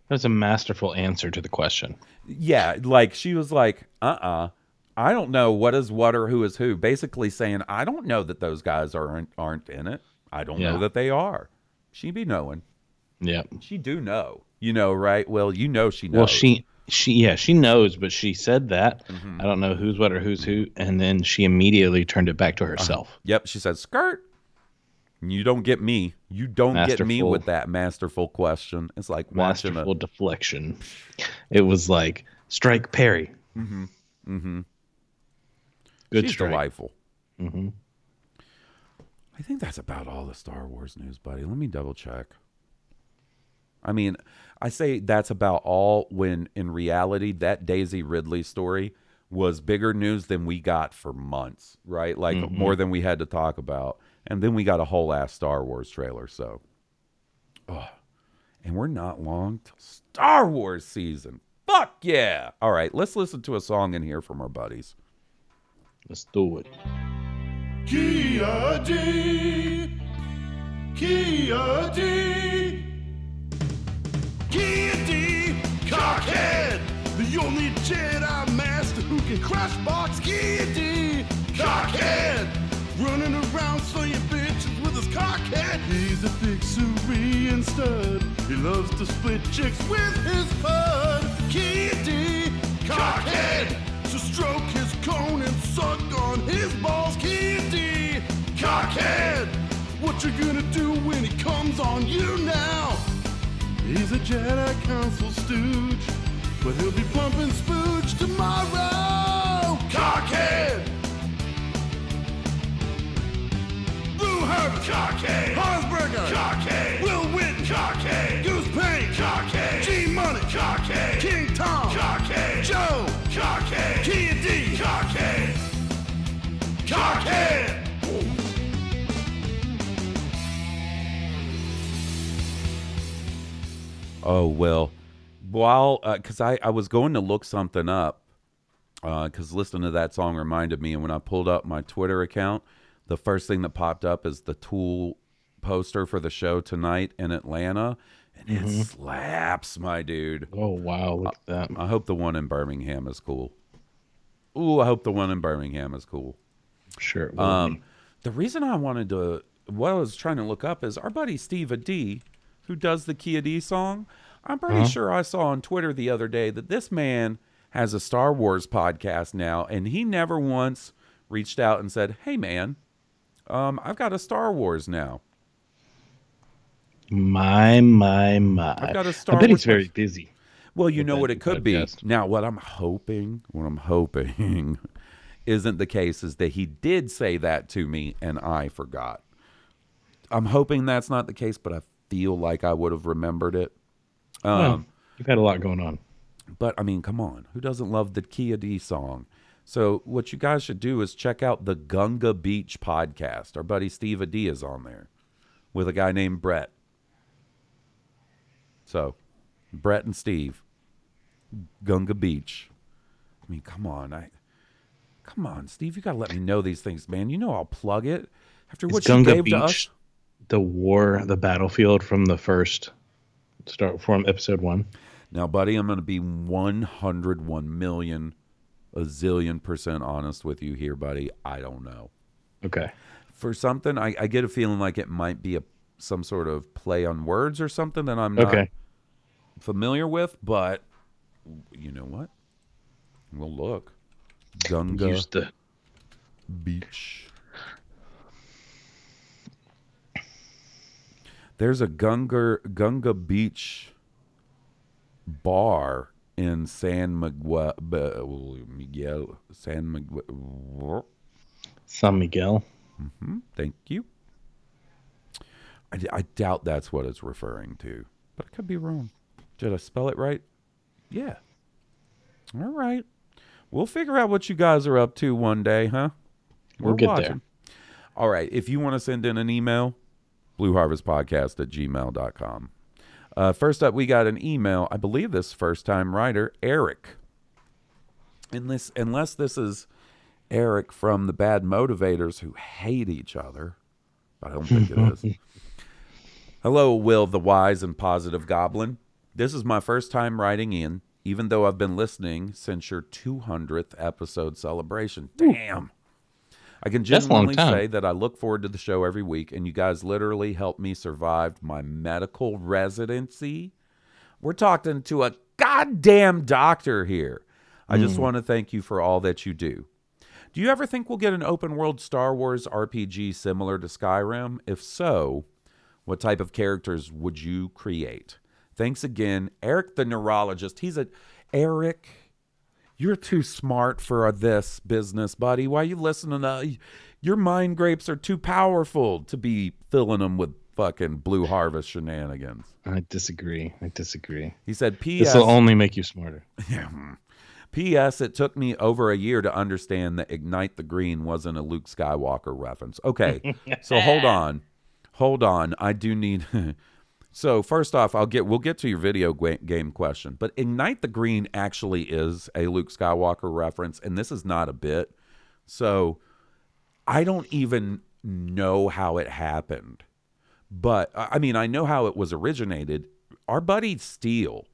That's a masterful answer to the question. Yeah, like she was like, uh-uh. I don't know what is what or who is who. Basically saying, I don't know that those guys aren't aren't in it. I don't yeah. know that they are. She be knowing. Yeah. She do know. You know, right? Well, you know she knows. Well, she, she yeah, she knows, but she said that. Mm-hmm. I don't know who's what or who's who. And then she immediately turned it back to herself. Uh, yep. She said, skirt. You don't get me. You don't masterful, get me with that masterful question. It's like watching masterful a... deflection. It was like, strike Perry. Mm-hmm. Mm-hmm. Good She's strike. Delightful. Mm-hmm. I think that's about all the Star Wars news, buddy. Let me double check. I mean, I say that's about all when in reality that Daisy Ridley story was bigger news than we got for months, right? Like mm-hmm. more than we had to talk about. And then we got a whole ass Star Wars trailer. So, oh, and we're not long till Star Wars season. Fuck yeah. All right, let's listen to a song in here from our buddies. Let's do it. Kia D. Kia D. Kia D. Cockhead. The only Jedi master who can crash box. Kia D. Cockhead. Running around slaying bitches with his cockhead. He's a big Syrian stud. He loves to split chicks with his bud. Kia D. Cockhead. To stroke his cone and suck on his balls. Kia D. Cockhead. What you gonna do when he comes on you now? He's a Jedi Council stooge, but he'll be pumping spooge tomorrow. Cockhead! Blue Harvest! Cockhead! Harzberger! Cockhead! Will Witten! Cockhead! Goose Payne! Cockhead! G-Money! Cockhead! King Tom! Cockhead! Joe! Cockhead! Kia D! Cockhead! Cockhead! Oh, well, while, because uh, I, I was going to look something up, because uh, listening to that song reminded me, and when I pulled up my Twitter account, the first thing that popped up is the Tool poster for the show tonight in Atlanta, and mm-hmm. it slaps, my dude. Oh, wow, look at that. I, I hope the one in Birmingham is cool. Ooh, I hope the one in Birmingham is cool. Sure it will um, be. The reason I wanted to, what I was trying to look up is our buddy Steve D., who does the Kia D song. I'm pretty uh-huh. sure I saw on Twitter the other day that this man has a Star Wars podcast now, and he never once reached out and said, hey, man, um, I've got a Star Wars now. My, my, my. I've got a Star I bet Wars he's very busy. Well, you know what it could podcast. be. Now, what I'm hoping, what I'm hoping isn't the case is that he did say that to me, and I forgot. I'm hoping that's not the case, but I feel like I would have remembered it. Um, well, you've had a lot going on. But, I mean, come on. Who doesn't love the Kia D song? So what you guys should do is check out the Gunga Beach podcast. Our buddy Steve D is on there with a guy named Brett. So, Brett and Steve. Gunga Beach. I mean, come on. I Come on, Steve. You got to let me know these things, man. You know I'll plug it. After what you gave to us. The war, the battlefield from the first start from episode one. Now, buddy, I'm going to be one hundred one million, a zillion percent honest with you here, buddy. I don't know. Okay. For something, I, I get a feeling like it might be a some sort of play on words or something that I'm not okay. familiar with, but you know what? We'll look. Gunga Use the- Beach. There's a Gunga, Gunga Beach bar in San Miguel, Miguel San Miguel. San Miguel. Mm-hmm, thank you. I, I doubt that's what it's referring to, but I could be wrong. Did I spell it right? Yeah. All right. We'll figure out what you guys are up to one day, huh? We're we'll get watching. there. All right. If you want to send in an email, blue harvest podcast at gmail dot com. Uh, first up, we got an email. I believe this first-time writer, Eric. Unless, unless this is Eric from the Bad Motivators who hate each other. But I don't think it is. Hello, Will the Wise and Positive Goblin. This is my first time writing in, even though I've been listening since your two hundredth episode celebration. Damn. Ooh. I can genuinely say that I look forward to the show every week, and you guys literally helped me survive my medical residency. We're talking to a goddamn doctor here. I mm. just want to thank you for all that you do. Do you ever think we'll get an open-world Star Wars R P G similar to Skyrim? If so, what type of characters would you create? Thanks again, Eric the Neurologist. He's a... Eric... You're too smart for this business, buddy. Why are you listening to... Your mind grapes are too powerful to be filling them with fucking Blue Harvest shenanigans. I disagree. I disagree. He said, P S This will only make you smarter. P S It took me over a year to understand that Ignite the Green wasn't a Luke Skywalker reference. Okay, so hold on. Hold on. I do need... So first off, I'll get we'll get to your video game question, but Ignite the Green actually is a Luke Skywalker reference, and this is not a bit. So I don't even know how it happened, but I mean, I know how it was originated. Our buddy Steele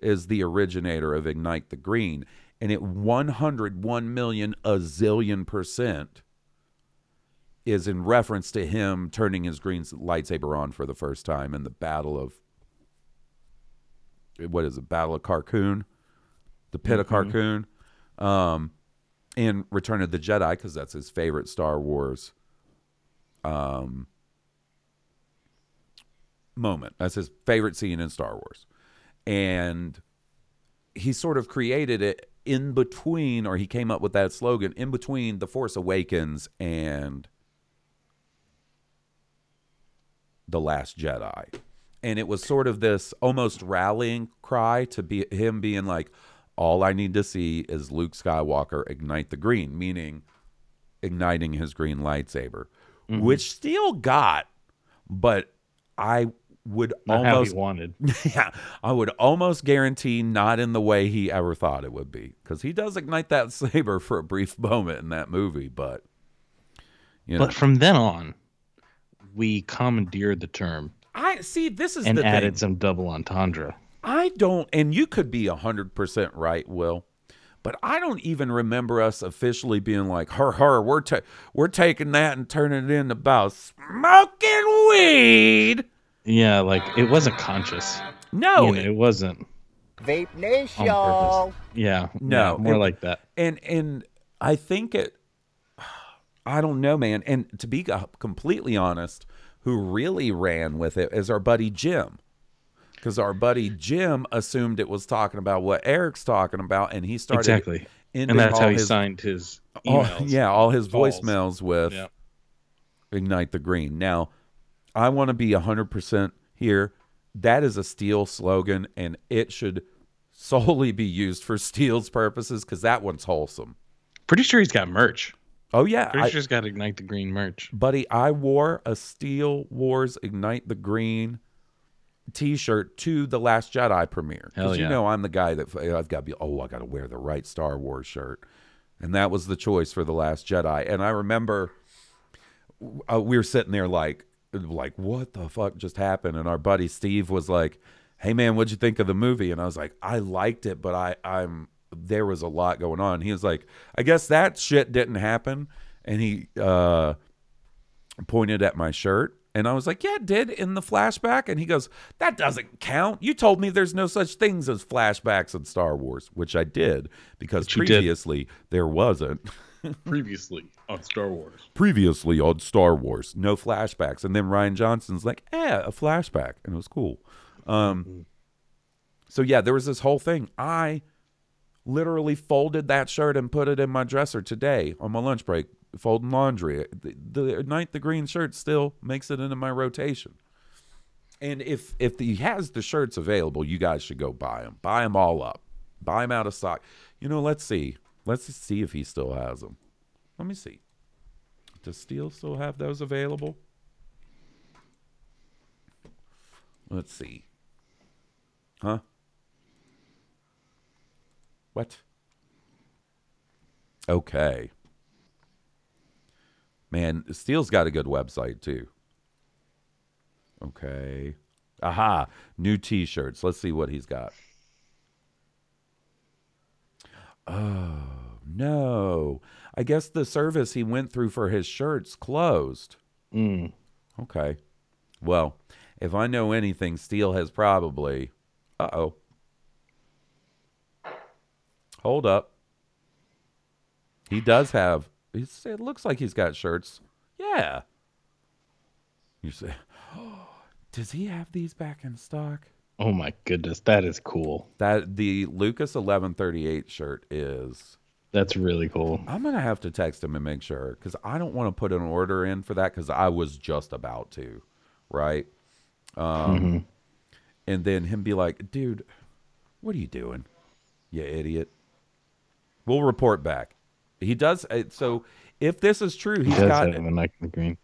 is the originator of Ignite the Green, and it one hundred one million a zillion percent is in reference to him turning his green lightsaber on for the first time in the Battle of, what is it, Battle of Carcoon? The Pit mm-hmm. of Carcoon. Um, in Return of the Jedi, because that's his favorite Star Wars um, moment. That's his favorite scene in Star Wars. And he sort of created it in between, or he came up with that slogan, in between The Force Awakens and The Last Jedi. And it was sort of this almost rallying cry to be him being like, all I need to see is Luke Skywalker ignite the green, meaning igniting his green lightsaber, mm-hmm. which Steele got, but I would not almost how he wanted. Yeah, I would almost guarantee not in the way he ever thought it would be, because he does ignite that saber for a brief moment in that movie, but you know. But from then on, we commandeered the term. I see. This is and the added thing. Some double entendre. I don't, and you could be a hundred percent right, Will, but I don't even remember us officially being like, "Her, her, we're ta- we're taking that and turning it into about smoking weed." Yeah, like it wasn't conscious. No, you know, it, it wasn't. Vape Nation. Yeah, no, yeah, more and, like that. And and I think it. I don't know, man. And to be completely honest, who really ran with it is our buddy Jim. Because our buddy Jim assumed it was talking about what Eric's talking about, and he started exactly, and that's how he his, signed his emails. All, yeah, all his calls. Voicemails with yeah. Ignite the Green. Now, I want to be one hundred percent here. That is a Steele slogan, and it should solely be used for Steele's purposes, because that one's wholesome. Pretty sure he's got merch. Oh, yeah. Pretty I, sure he's got Ignite the Green merch. Buddy, I wore a Steele Wars Ignite the Green T-shirt to the Last Jedi premiere. Because yeah. you know I'm the guy that I've got to be, oh, I got to wear the right Star Wars shirt. And that was the choice for the Last Jedi. And I remember uh, we were sitting there like, like what the fuck just happened, and our buddy Steve was like, hey man, what'd you think of the movie? And I was like, I liked it, but I I'm there was a lot going on. He was like, I guess that shit didn't happen. And he uh pointed at my shirt, and I was like, yeah, it did in the flashback. And he goes, that doesn't count, you told me there's no such things as flashbacks in Star Wars, which I did, because previously did. there wasn't. Previously on Star Wars. Previously on Star Wars. No flashbacks. And then Rian Johnson's like, eh, a flashback. And it was cool. Um, mm-hmm. So, yeah, there was this whole thing. I literally folded that shirt and put it in my dresser today on my lunch break, folding laundry. The, the Ignite the Green shirt still makes it into my rotation. And if, if he has the shirts available, you guys should go buy them. Buy them all up. Buy them out of stock. You know, let's see. Let's see if he still has them. Let me see. Does Steele still have those available? Let's see. Huh? What? Okay. Man, Steele's got a good website, too. Okay. Aha. New t-shirts. Let's see what he's got. Oh, no. I guess the service he went through for his shirts closed. Mm. Okay. Well, if I know anything, Steele has probably... Uh-oh. Hold up. He does have... He's, it looks like he's got shirts. Yeah. You say, oh, does he have these back in stock? Oh my goodness, that is cool. That the Lucas eleven thirty-eight shirt is. That's really cool. I'm gonna have to text him and make sure, because I don't want to put an order in for that, because I was just about to. right? Um, mm-hmm. And then him be like, dude, what are you doing, you idiot? We'll report back. He does. So if this is true, he's he got it. Like the green.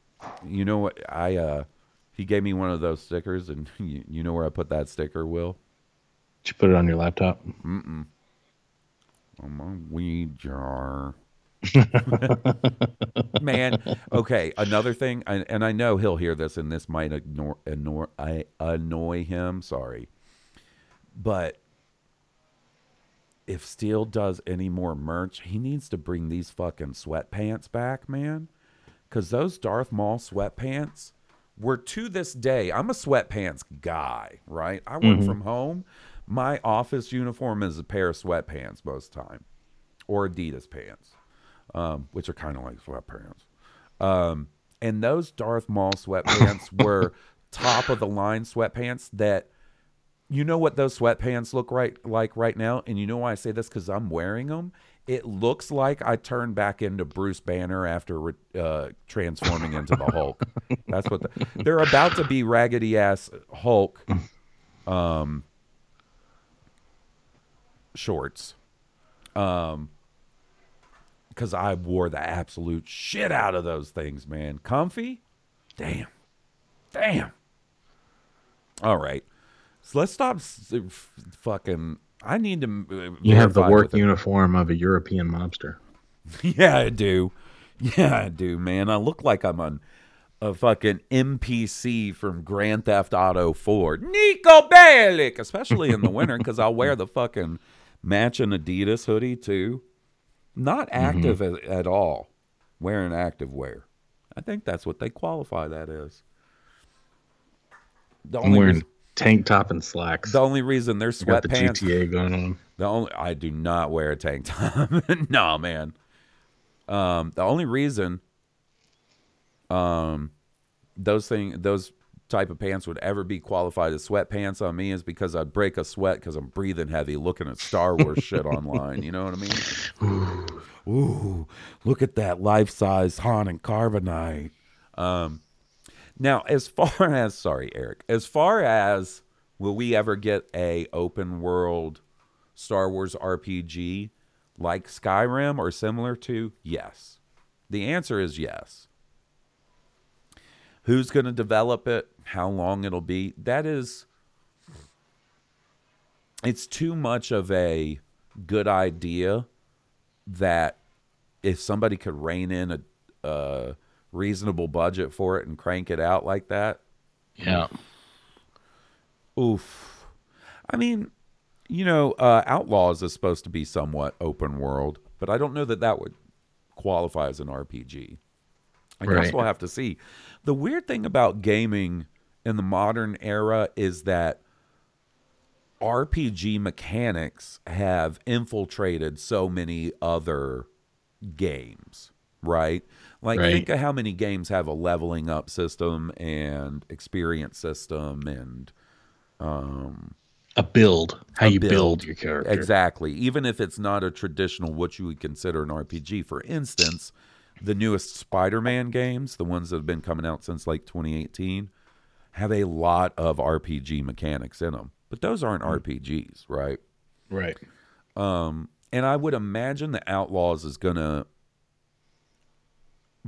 You know what? I uh, he gave me one of those stickers, and you, you know where I put that sticker, Will? Did you put it on your laptop? Mm-mm. On my weed jar. Man, okay. Another thing, and, and I know he'll hear this, and this might ignore, ignore, I annoy him. Sorry, but if Steele does any more merch, he needs to bring these fucking sweatpants back, man. Because those Darth Maul sweatpants were, to this day, I'm a sweatpants guy, right? I work mm-hmm. from home. My office uniform is a pair of sweatpants most of the time, or Adidas pants. Um, which are kind of like sweatpants. Um, and those Darth Maul sweatpants were top-of-the-line sweatpants that, you know what those sweatpants look right, like right now? And you know why I say this? Because I'm wearing them. It looks like I turned back into Bruce Banner after re- uh, transforming into the Hulk. That's what the, they're about to be raggedy-ass Hulk um, shorts. Um Because I wore the absolute shit out of those things, man. Comfy? Damn. Damn. All right. So let's stop f- fucking... I need to... You have the work uniform of a European mobster. Yeah, I do. Yeah, I do, man. I look like I'm on a fucking N P C from Grand Theft Auto four. Nico Bellic! Especially in the winter, because I'll wear the fucking matching Adidas hoodie, too. Not active mm-hmm. at, at all. Wearing active wear. I think that's what they qualify that as. The I'm only wearing reason, tank top and slacks. The only reason they're sweatpants. The G T A going on. The only I do not wear a tank top. No, man. Um, the only reason um, those thing those type of pants would ever be qualified as sweatpants on me is because I'd break a sweat because I'm breathing heavy looking at Star Wars shit online. You know what I mean? Ooh, ooh, look at that life-size Han and Carbonite. Um, now, as far as, sorry, Eric, as far as will we ever get a open world Star Wars R P G like Skyrim or similar to, yes. The answer is yes. Who's going to develop it? How long it'll be? That is, it's too much of a good idea that if somebody could rein in a, a reasonable budget for it and crank it out like that. Yeah. Oof. I mean, you know, uh, Outlaws is supposed to be somewhat open world, but I don't know that that would qualify as an R P G. I right. guess we'll have to see. The weird thing about gaming in the modern era is that R P G mechanics have infiltrated so many other games, right? Like, right. think of how many games have a leveling up system and experience system and um, a build, how a you build. build your character. Exactly. Even if it's not a traditional, what you would consider an R P G. For instance, the newest Spider-Man games, the ones that have been coming out since like twenty eighteen, have a lot of R P G mechanics in them. But those aren't R P Gs, right? Right. Um, and I would imagine the Outlaws is going to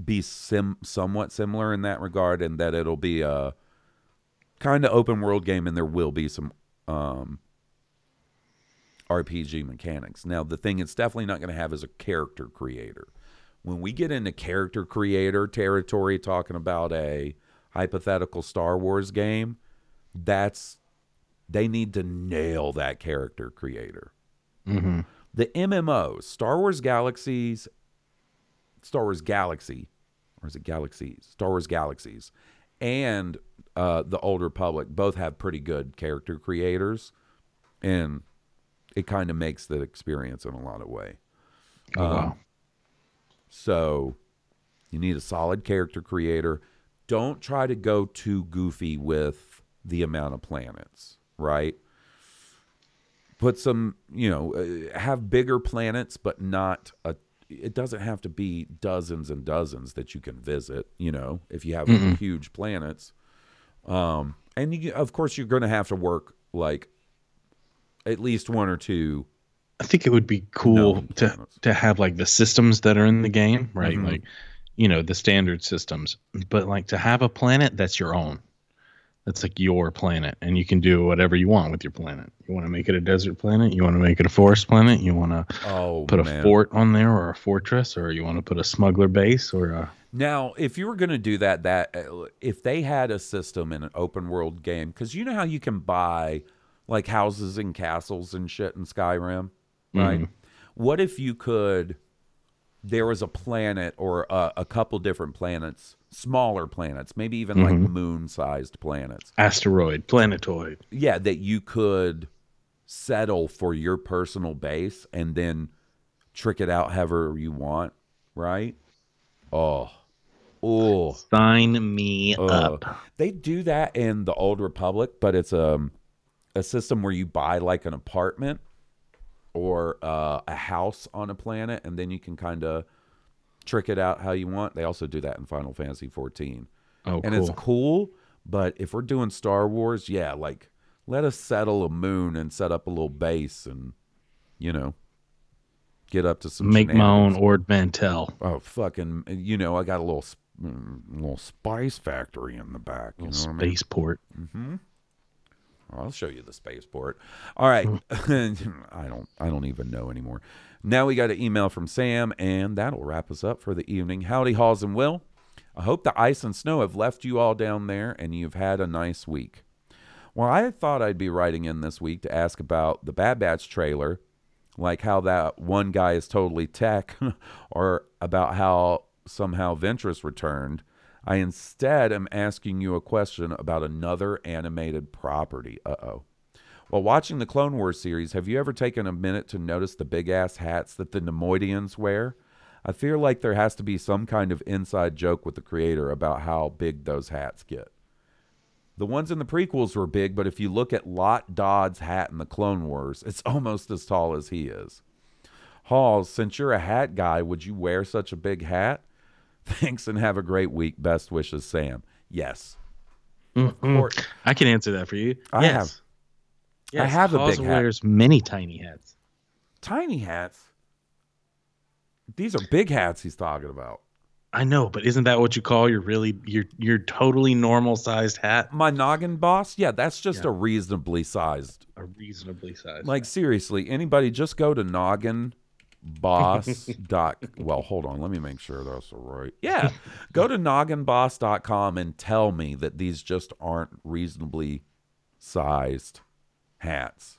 be sim- somewhat similar in that regard, and that it'll be a kind of open world game, and there will be some um, R P G mechanics. Now, the thing it's definitely not going to have is a character creator. When we get into character creator territory, talking about a hypothetical Star Wars game, that's... they need to nail that character creator. Mm-hmm. The M M Os, Star Wars Galaxies, Star Wars Galaxy, or is it Galaxies? Star Wars Galaxies, and uh, the Old Republic both have pretty good character creators, and it kind of makes the experience in a lot of way. Oh, um, wow. So you need a solid character creator. Don't try to go too goofy with the amount of planets. Right? Put some, you know, have bigger planets, but not a, it doesn't have to be dozens and dozens that you can visit, you know, if you have mm-hmm. huge planets. Um, and you, of course, you're going to have to work like at least one or two. I think it would be cool no, to no. to have like the systems that are in the game, right? Mm-hmm. Like, you know, the standard systems, but like to have a planet that's your own. That's like your planet, and you can do whatever you want with your planet. You want to make it a desert planet? You want to make it a forest planet? You want to oh, put man. a fort on there, or a fortress, or you want to put a smuggler base, or a... Now, if you were going to do that, that if they had a system in an open world game, because you know how you can buy like houses and castles and shit in Skyrim, right? Mm-hmm. What if you could? There was a planet or a, a couple different planets, smaller planets, maybe even mm-hmm. like moon-sized planets. Asteroid, planetoid. Yeah, that you could settle for your personal base and then trick it out however you want, right? Oh. Oh. Sign me oh. up. They do that in the Old Republic, but it's um, a system where you buy like an apartment or uh, a house on a planet, and then you can kind of trick it out how you want. They also do that in Final Fantasy fourteen. Oh, and cool. It's cool, but if we're doing Star Wars, yeah, like, let us settle a moon and set up a little base and, you know, get up to some... Make my own Ord Mantell. Oh, fucking, you know, I got a little little spice factory in the back. You know spaceport. I mean? Mm-hmm. I'll show you the spaceport. All right. I don't I don't even know anymore. Now we got an email from Sam, and that'll wrap us up for the evening. Howdy, Halls and Will. I hope the ice and snow have left you all down there and you've had a nice week. Well, I thought I'd be writing in this week to ask about the Bad Batch trailer, like how that one guy is totally Tech, or about how somehow Ventress returned. I instead am asking you a question about another animated property. Uh-oh. While watching the Clone Wars series, have you ever taken a minute to notice the big-ass hats that the Neimoidians wear? I feel like there has to be some kind of inside joke with the creator about how big those hats get. The ones in the prequels were big, but if you look at Lot Dodd's hat in the Clone Wars, it's almost as tall as he is. Halls, since you're a hat guy, would you wear such a big hat? Thanks and have a great week. Best wishes, Sam. Yes. Mm-hmm. I can answer that for you. I yes. have. Yes, I have a big hat. Wears many tiny hats. Tiny hats? These are big hats he's talking about. I know, but isn't that what you call your really your your totally normal sized hat? My Nogginboss? Yeah, that's just yeah. a reasonably sized. A reasonably sized. Like hat. Seriously, anybody just go to Noggin Boss dot well hold on let me make sure that's right yeah go to nogginboss dot com and tell me that these just aren't reasonably sized hats.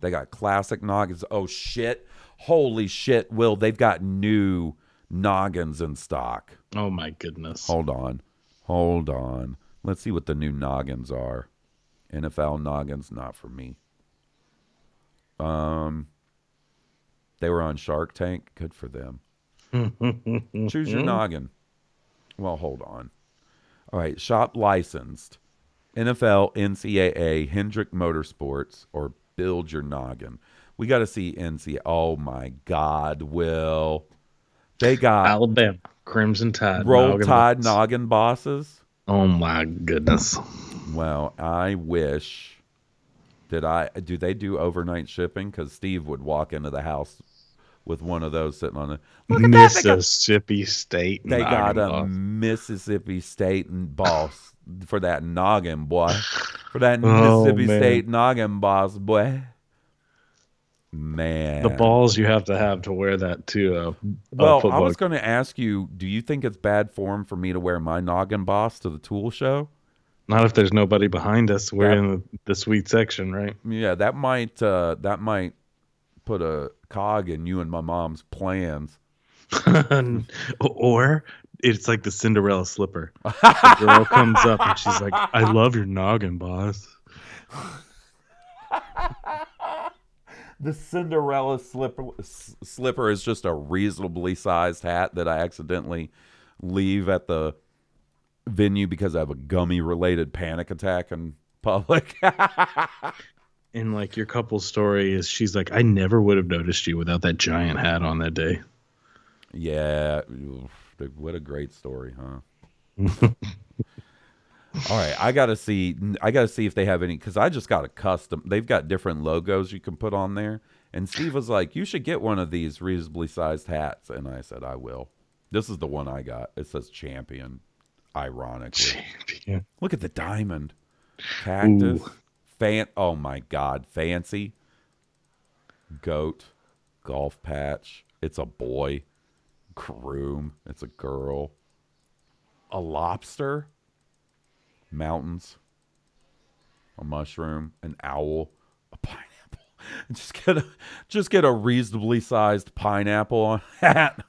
They got classic noggins. Oh shit, holy shit, Will, they've got new noggins in stock. Oh my goodness. Hold on hold on let's see what the new noggins are. N F L noggins, not for me. um They were on Shark Tank. Good for them. Choose your noggin. Well, hold on. All right. Shop licensed. N F L, N C A A, Hendrick Motorsports, or Build Your Noggin. We got to see N C A A. Oh, my God, Will. They got Alabama, Crimson Tide. Roll Tide Noggin Bosses. Oh, my goodness. Well, I wish. Did I do they do overnight shipping? Because Steve would walk into the house with one of those sitting on a Mississippi State. They got a Mississippi State boss for that noggin, boy. For that oh, Mississippi man. State noggin boss, boy. Man, the balls you have to have to wear that too. Uh, well, uh, I was going to ask you, do you think it's bad form for me to wear my noggin boss to the Tool show? Not if there's nobody behind us. We're that, in the, the sweet section, right? Yeah, that might uh, that might put a cog in you and my mom's plans. Or it's like the Cinderella slipper. The girl comes up and she's like, "I love your noggin, boss." The Cinderella slipper s- slipper is just a reasonably sized hat that I accidentally leave at the venue because I have a gummy related panic attack in public. And like your couple's story is she's like, I never would have noticed you without that giant hat on that day. Yeah. What a great story, huh? All right, I gotta see. I gotta see if they have any, because I just got a custom. They've got different logos you can put on there. And Steve was like, "You should get one of these reasonably sized hats." And I said, "I will." This is the one I got. It says Champion, ironically. Champion. Look at the diamond, cactus, fan. Oh my God, fancy. Goat, golf patch. It's a boy. Groom. It's a girl. A lobster. Mountains. A mushroom. An owl. A pineapple. Just get a just get a reasonably sized pineapple on hat.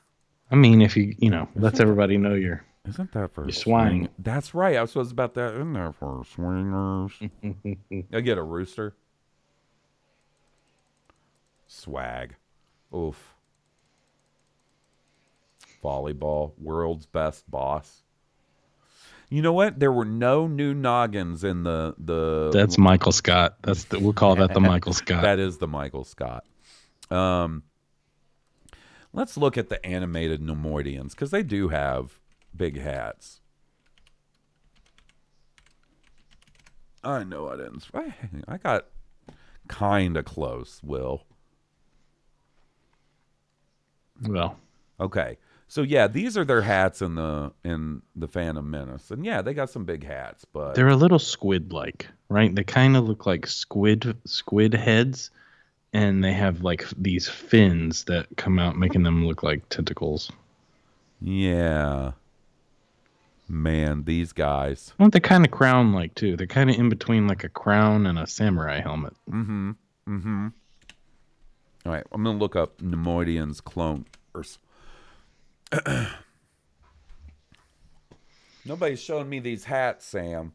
I mean, if you you know, lets everybody know you're isn't that for swine? That's right. I was supposed to about that in there for swingers. I get a rooster. Swag. Oof. Volleyball. World's best boss. You know what? There were no new noggins in the... the That's Michael Scott. That's the, we'll call that the Michael Scott. That is the Michael Scott. Um, let's look at the animated Neimoidians, because they do have big hats. I know I didn't... I, I got kind of close, Will. Well. Okay. So yeah, these are their hats in the in the Phantom Menace, and yeah, they got some big hats, but they're a little squid-like, right? They kind of look like squid squid heads, and they have like these fins that come out, making them look like tentacles. Yeah, man, these guys. Aren't they kind of crown-like too? They're kind of in between like a crown and a samurai helmet. Mm-hmm. Mm-hmm. All right, I'm gonna look up Neimoidian's clone Earth. Nobody's showing me these hats, Sam.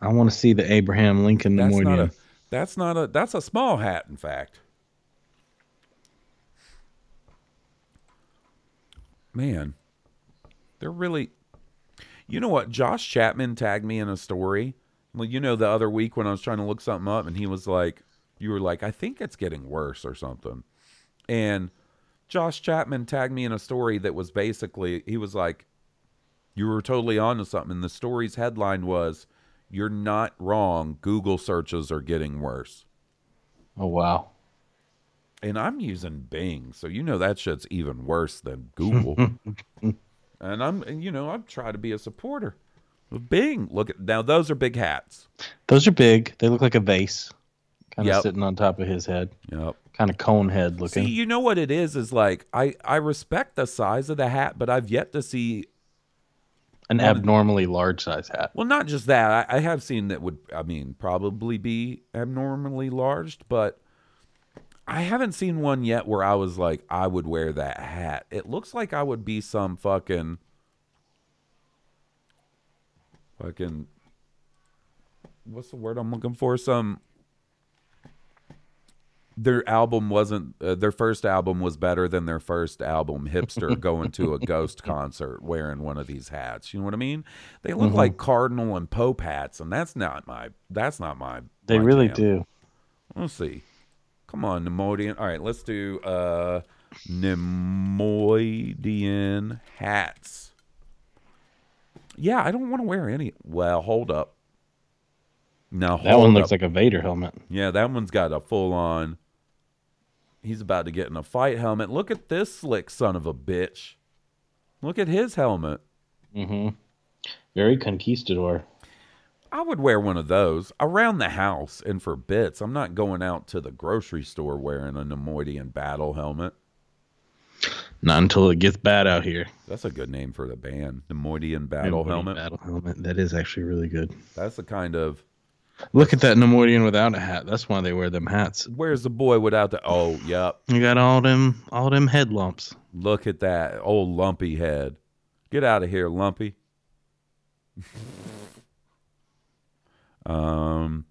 I want to see the Abraham Lincoln Neimoidian. That's not a. That's a small hat, in fact. Man, they're really. You know what? Josh Chapman tagged me in a story. Well, you know, the other week when I was trying to look something up, and he was like, "You were like, I think it's getting worse or something," and. Josh Chapman tagged me in a story that was basically, he was like, you were totally onto something. And the story's headline was, "You're not wrong. Google searches are getting worse." Oh, wow. And I'm using Bing. So, you know, that shit's even worse than Google. and I'm, and, you know, I'm trying to be a supporter of Bing. Look at, now those are big hats. Those are big. They look like a vase. Kind of yep. sitting on top of his head. Yep. Kind of cone head looking. See, you know what it is? Is like, I, I respect the size of the hat, but I've yet to see... An abnormally of, large size hat. Well, not just that. I, I have seen that would, I mean, probably be abnormally large, but I haven't seen one yet where I was like, I would wear that hat. It looks like I would be some fucking... Fucking... What's the word I'm looking for? Some... Their album wasn't, uh, their first album was better than their first album, hipster going to a Ghost concert wearing one of these hats. You know what I mean? They look mm-hmm. like Cardinal and Pope hats, and that's not my, that's not my. They my really jam. do. Let's see. Come on, Neimoidian. All right, let's do uh, Neimoidian hats. Yeah, I don't want to wear any. Well, hold up. Now, that one looks up. like a Vader helmet. Yeah, that one's got a full on. He's about to get in a fight helmet. Look at this slick son of a bitch. Look at his helmet. Mm-hmm. Very conquistador. I would wear one of those around the house and for bits. I'm not going out to the grocery store wearing a Neimoidian battle helmet. Not until it gets bad out here. That's a good name for the band. Neimoidian battle Neimoidian helmet. Battle helmet. That is actually really good. That's the kind of... Look at that Neimoidian without a hat. That's why they wear them hats. Where's the boy without the... Oh, yep. You got all them all them head lumps. Look at that old lumpy head. Get out of here, lumpy. um,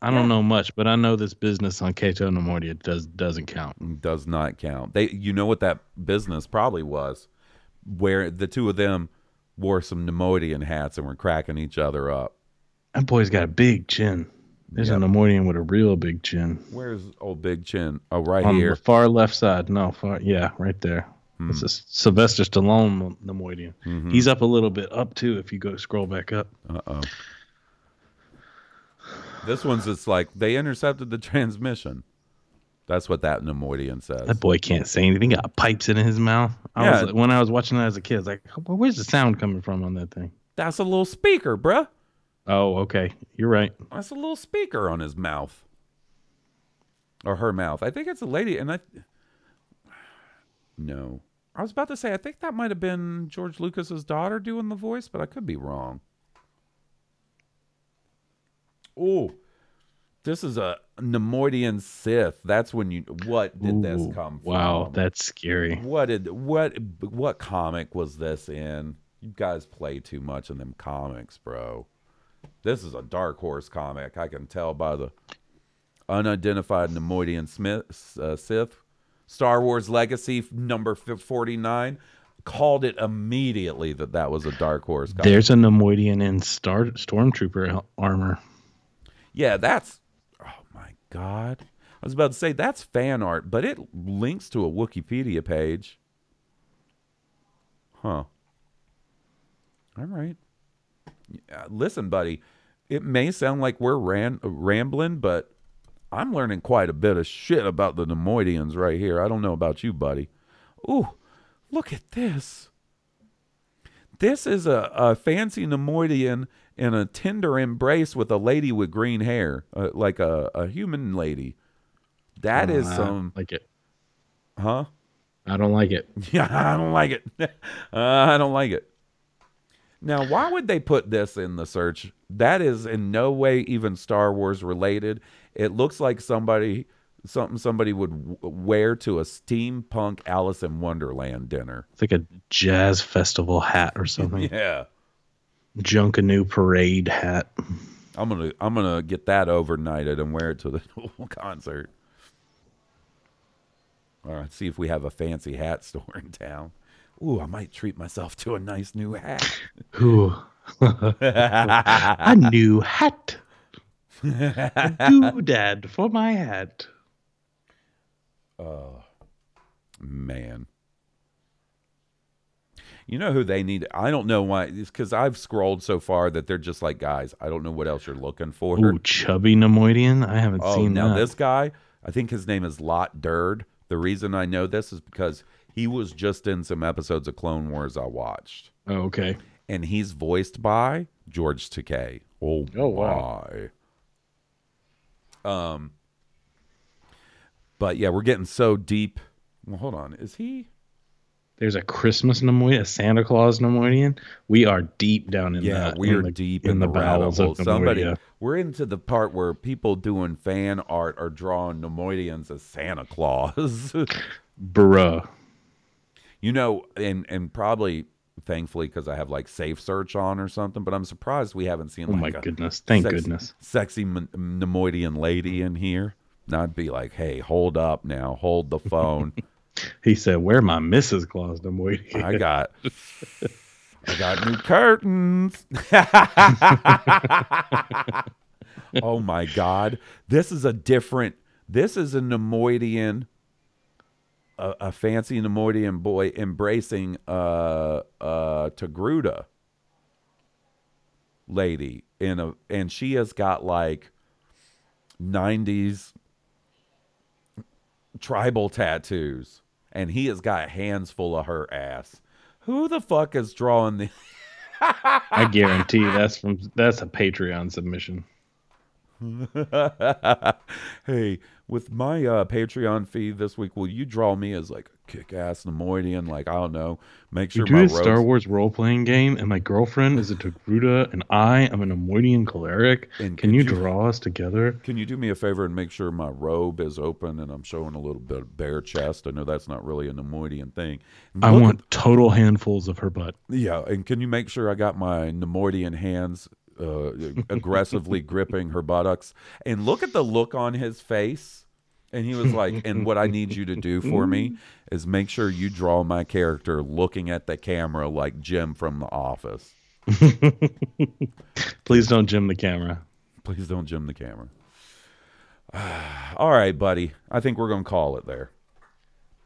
I don't yeah. know much, but I know this business on Cato Neimoidia does, doesn't count. Does not count. They, you know what that business probably was? Where the two of them wore some Neimoidian hats and were cracking each other up. That boy's got a big chin. There's yep. a Neimoidian with a real big chin. Where's old big chin? Oh, right on here. On the far left side. No, far, yeah, right there. Mm. It's a Sylvester Stallone Neimoidian. Mm-hmm. He's up a little bit, up too, if you go scroll back up. Uh-oh. This one's just like, they intercepted the transmission. That's what that Neimoidian says. That boy can't say anything. He got pipes in his mouth. I yeah. was, when I was watching that as a kid, I was like, well, where's the sound coming from on that thing? That's a little speaker, bruh. Oh, okay. You're right. That's a little speaker on his mouth. Or her mouth. I think it's a lady. And I... No. I was about to say, I think that might have been George Lucas's daughter doing the voice, but I could be wrong. Oh, this is a Neimoidian Sith. That's when you... What did Ooh, this come from? Wow, that's scary. What did what what comic was this in? You guys play too much in them comics, bro. This is a Dark Horse comic. I can tell by the unidentified Neimoidian Smith, uh, Sith. Star Wars Legacy number forty-nine called it immediately that that was a Dark Horse comic. There's a Neimoidian in Star Stormtrooper armor. Yeah, that's... Oh, my God. I was about to say, that's fan art, but it links to a Wikipedia page. Huh. All right. Yeah, listen, buddy, it may sound like we're ran- rambling, but... I'm learning quite a bit of shit about the Neimoidians right here. I don't know about you, buddy. Ooh, look at this. This is a, a fancy Neimoidian in a tender embrace with a lady with green hair, uh, like a, a human lady. That uh, is some... I like it. Huh? I don't like it. Yeah, I don't like it. uh, I don't like it. Now, why would they put this in the search? That is in no way even Star Wars related. It looks like somebody, something somebody would wear to a steampunk Alice in Wonderland dinner. It's like a jazz festival hat or something. Yeah, Junkanoo parade hat. I'm gonna, I'm gonna get that overnighted and wear it to the concert. All right, see if we have a fancy hat store in town. Ooh, I might treat myself to a nice new hat. Ooh, a new hat. A doodad for my hat. Oh, man. You know who they need? I don't know why. It's because I've scrolled so far that they're just like, guys, I don't know what else you're looking for. Ooh, chubby Neimoidian? I haven't oh, seen now that. Now, this guy, I think his name is Lot Durd. The reason I know this is because he was just in some episodes of Clone Wars I watched. Oh, okay. And he's voiced by George Takei. Oh, oh wow. My. Um, but yeah, we're getting so deep. Well, hold on. Is he? There's a Christmas Neimoidian, a Santa Claus Neimoidian. We are deep down in yeah, that. We are in the, deep in, in the, the bowels of somebody. Neimoidia. We're into the part where people doing fan art are drawing Neimoidians as Santa Claus. Bruh. You know, and, and probably thankfully because I have like safe search on or something, but I'm surprised we haven't seen like oh my a goodness thank sexy, goodness sexy Neimoidian lady in here. Now I'd be like, hey, hold up now, hold the phone. He said, where my Missus Claus Neimoidian? I got I got new curtains. Oh my God, this is a different this is a Neimoidian A, a fancy Neimoidian boy embracing a uh, uh, Togruta lady in a, and she has got like nineties tribal tattoos, and he has got hands full of her ass. Who the fuck is drawing the? I guarantee that's from that's a Patreon submission. Hey, with my uh, Patreon feed this week, will you draw me as like a kick-ass Neimoidian? Like, I don't know. Make sure you do my a roast... Star Wars role-playing game, and my girlfriend is a Togruta, and I am a Neimoidian cleric. And can you, you draw us together? Can you do me a favor and make sure my robe is open and I'm showing a little bit of bare chest? I know that's not really a Neimoidian thing. Look, I want at... total handfuls of her butt. Yeah, and can you make sure I got my Neimoidian hands Uh, aggressively gripping her buttocks? And look at the look on his face. And he was like, and what I need you to do for me is make sure you draw my character looking at the camera like Jim from The Office. Please don't Jim the camera. Please don't Jim the camera. All right, buddy. I think we're going to call it there.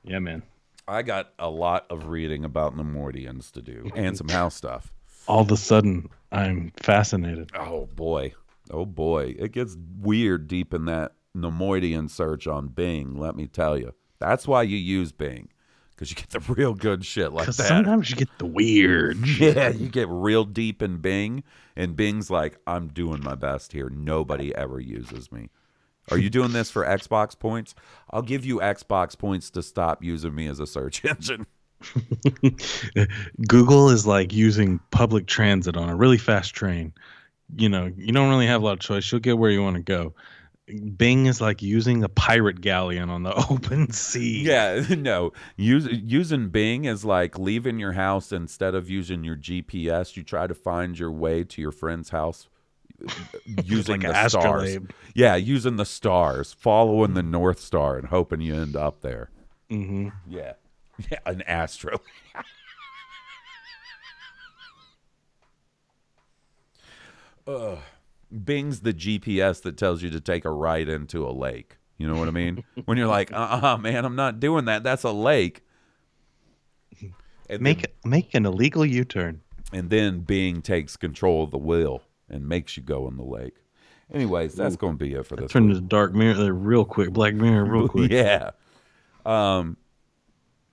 Yeah, man. I got a lot of reading about Neimoidians to do and some house stuff. All of a sudden, I'm fascinated. Oh, boy. Oh, boy. It gets weird deep in that Neimoidian search on Bing, let me tell you. That's why you use Bing, because you get the real good shit like that. Sometimes you get the weird shit. Yeah, you get real deep in Bing, and Bing's like, I'm doing my best here. Nobody ever uses me. Are you doing this for Xbox points? I'll give you Xbox points to stop using me as a search engine. Google is like using public transit on a really fast train. You know, you don't really have a lot of choice. You'll get where you want to go. Bing is like using a pirate galleon on the open sea. Yeah, no. Use, using Bing is like leaving your house instead of using your G P S. You try to find your way to your friend's house using like the stars. Astrolabe. Yeah, using the stars, following the North Star and hoping you end up there. Mm-hmm. Yeah. Yeah, an astro. uh, Bing's the G P S that tells you to take a right into a lake. You know what I mean? When you're like, uh-uh, man, I'm not doing that. That's a lake. And make then, make an illegal U-turn. And then Bing takes control of the wheel and makes you go in the lake. Anyways, that's going to be it for this. Turn to Dark Mirror real quick. Black Mirror real quick. Yeah. Um.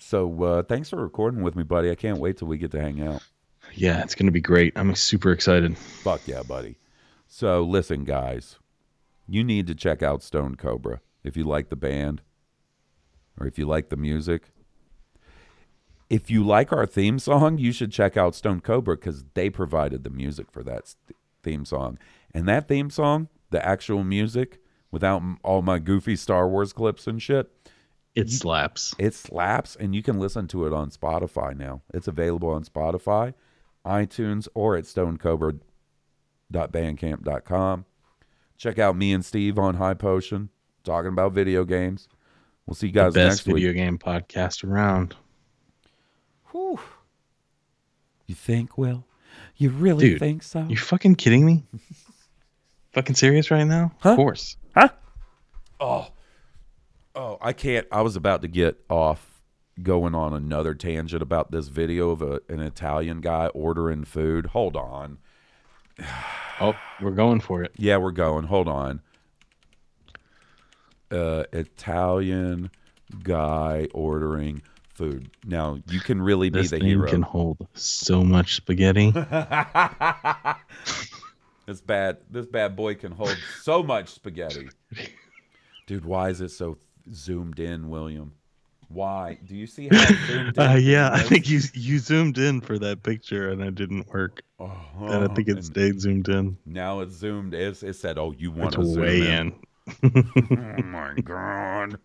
So uh, thanks for recording with me, buddy. I can't wait till we get to hang out. Yeah, it's going to be great. I'm super excited. Fuck yeah, buddy. So listen, guys, you need to check out Stone Cobra if you like the band or if you like the music. If you like our theme song, you should check out Stone Cobra because they provided the music for that theme song. And that theme song, the actual music, without all my goofy Star Wars clips and shit, It slaps. It slaps, and you can listen to it on Spotify now. It's available on Spotify, iTunes, or at stone cobra dot bandcamp dot com. Check out me and Steve on High Potion, talking about video games. We'll see you guys the next week. Best video game podcast around. Whew. You think, Will? You really Dude, think so? You fucking kidding me? Fucking serious right now? Huh? Of course. Huh? Oh. Oh, I can't. I was about to get off going on another tangent about this video of a, an Italian guy ordering food. Hold on. Oh, we're going for it. Yeah, we're going. Hold on. Uh, Italian guy ordering food. Now, you can really be this the hero. This thing can hold so much spaghetti. This bad, this bad boy can hold so much spaghetti. Dude, why is it so thick? Zoomed in, William. Why? Do you see how I zoomed in? Uh, yeah, I think you you zoomed in for that picture, and it didn't work. Uh-huh. And I think it stayed zoomed in. Now it's zoomed. It's, it said, "Oh, you want to zoom in?" Oh my god!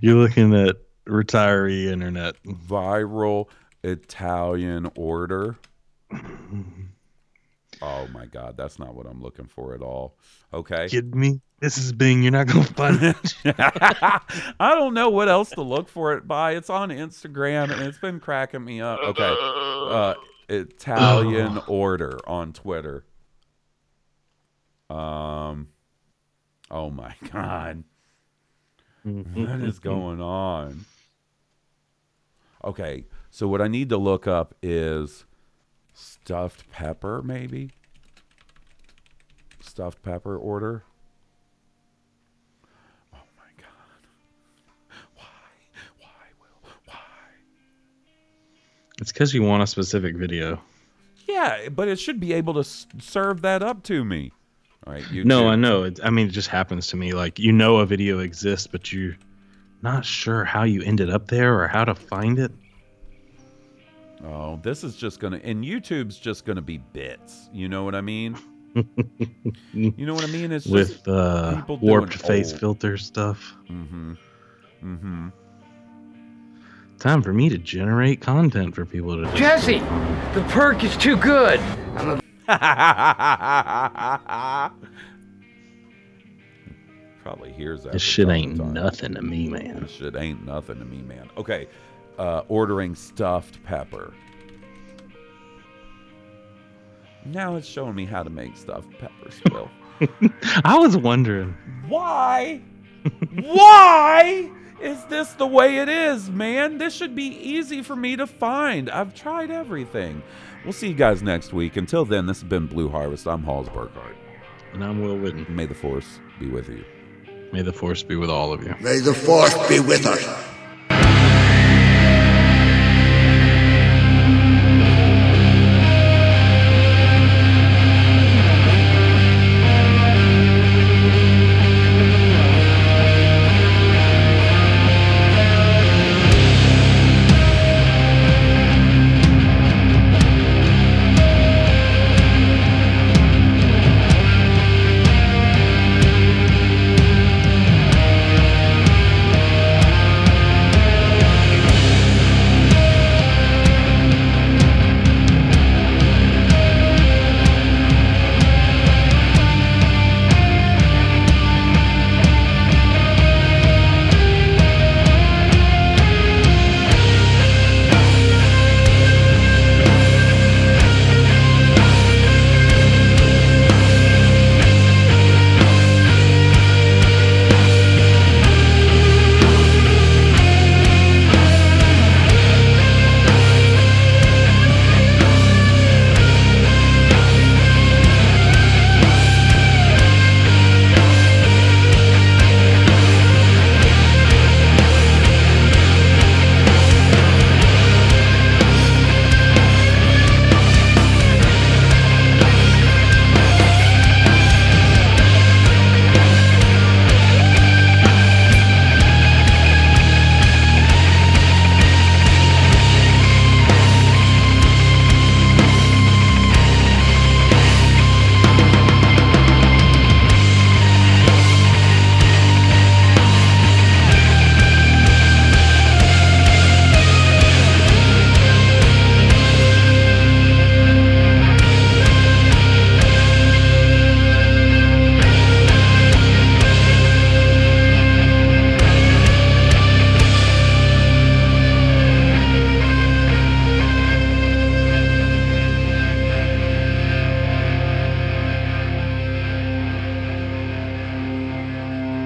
You're looking at retiree internet. Viral Italian order. Oh my god, that's not what I'm looking for at all. Okay. Kid me. This is Bing. You're not going to find it. I don't know what else to look for it by. It's on Instagram, and it's been cracking me up. Okay. Uh, Italian oh. order on Twitter. Um. Oh, my God. What is going on? Okay. So what I need to look up is stuffed pepper, maybe? Stuffed pepper order? It's because you want a specific video. Yeah, but it should be able to s- serve that up to me. All right, you no, too. I know. It, I mean, it just happens to me. Like, you know a video exists, but you're not sure how you ended up there or how to find it. Oh, this is just going to... And YouTube's just going to be bits. You know what I mean? You know what I mean? It's With just uh, people warped face old. filter stuff. Mm-hmm. Mm-hmm. Time for me to generate content for people to do. Jesse, the perk is too good. I'm a... Probably hears that. This shit ain't nothing to me, man. This shit ain't nothing to me, man. Okay, uh, ordering stuffed pepper. Now it's showing me how to make stuffed peppers, Will. I was wondering. Why? Why? Is this the way it is, man? This should be easy for me to find. I've tried everything. We'll see you guys next week. Until then, this has been Blue Harvest. I'm Halls Burkhardt. And I'm Will Whitten. May the Force be with you. May the Force be with all of you. May the Force be with us.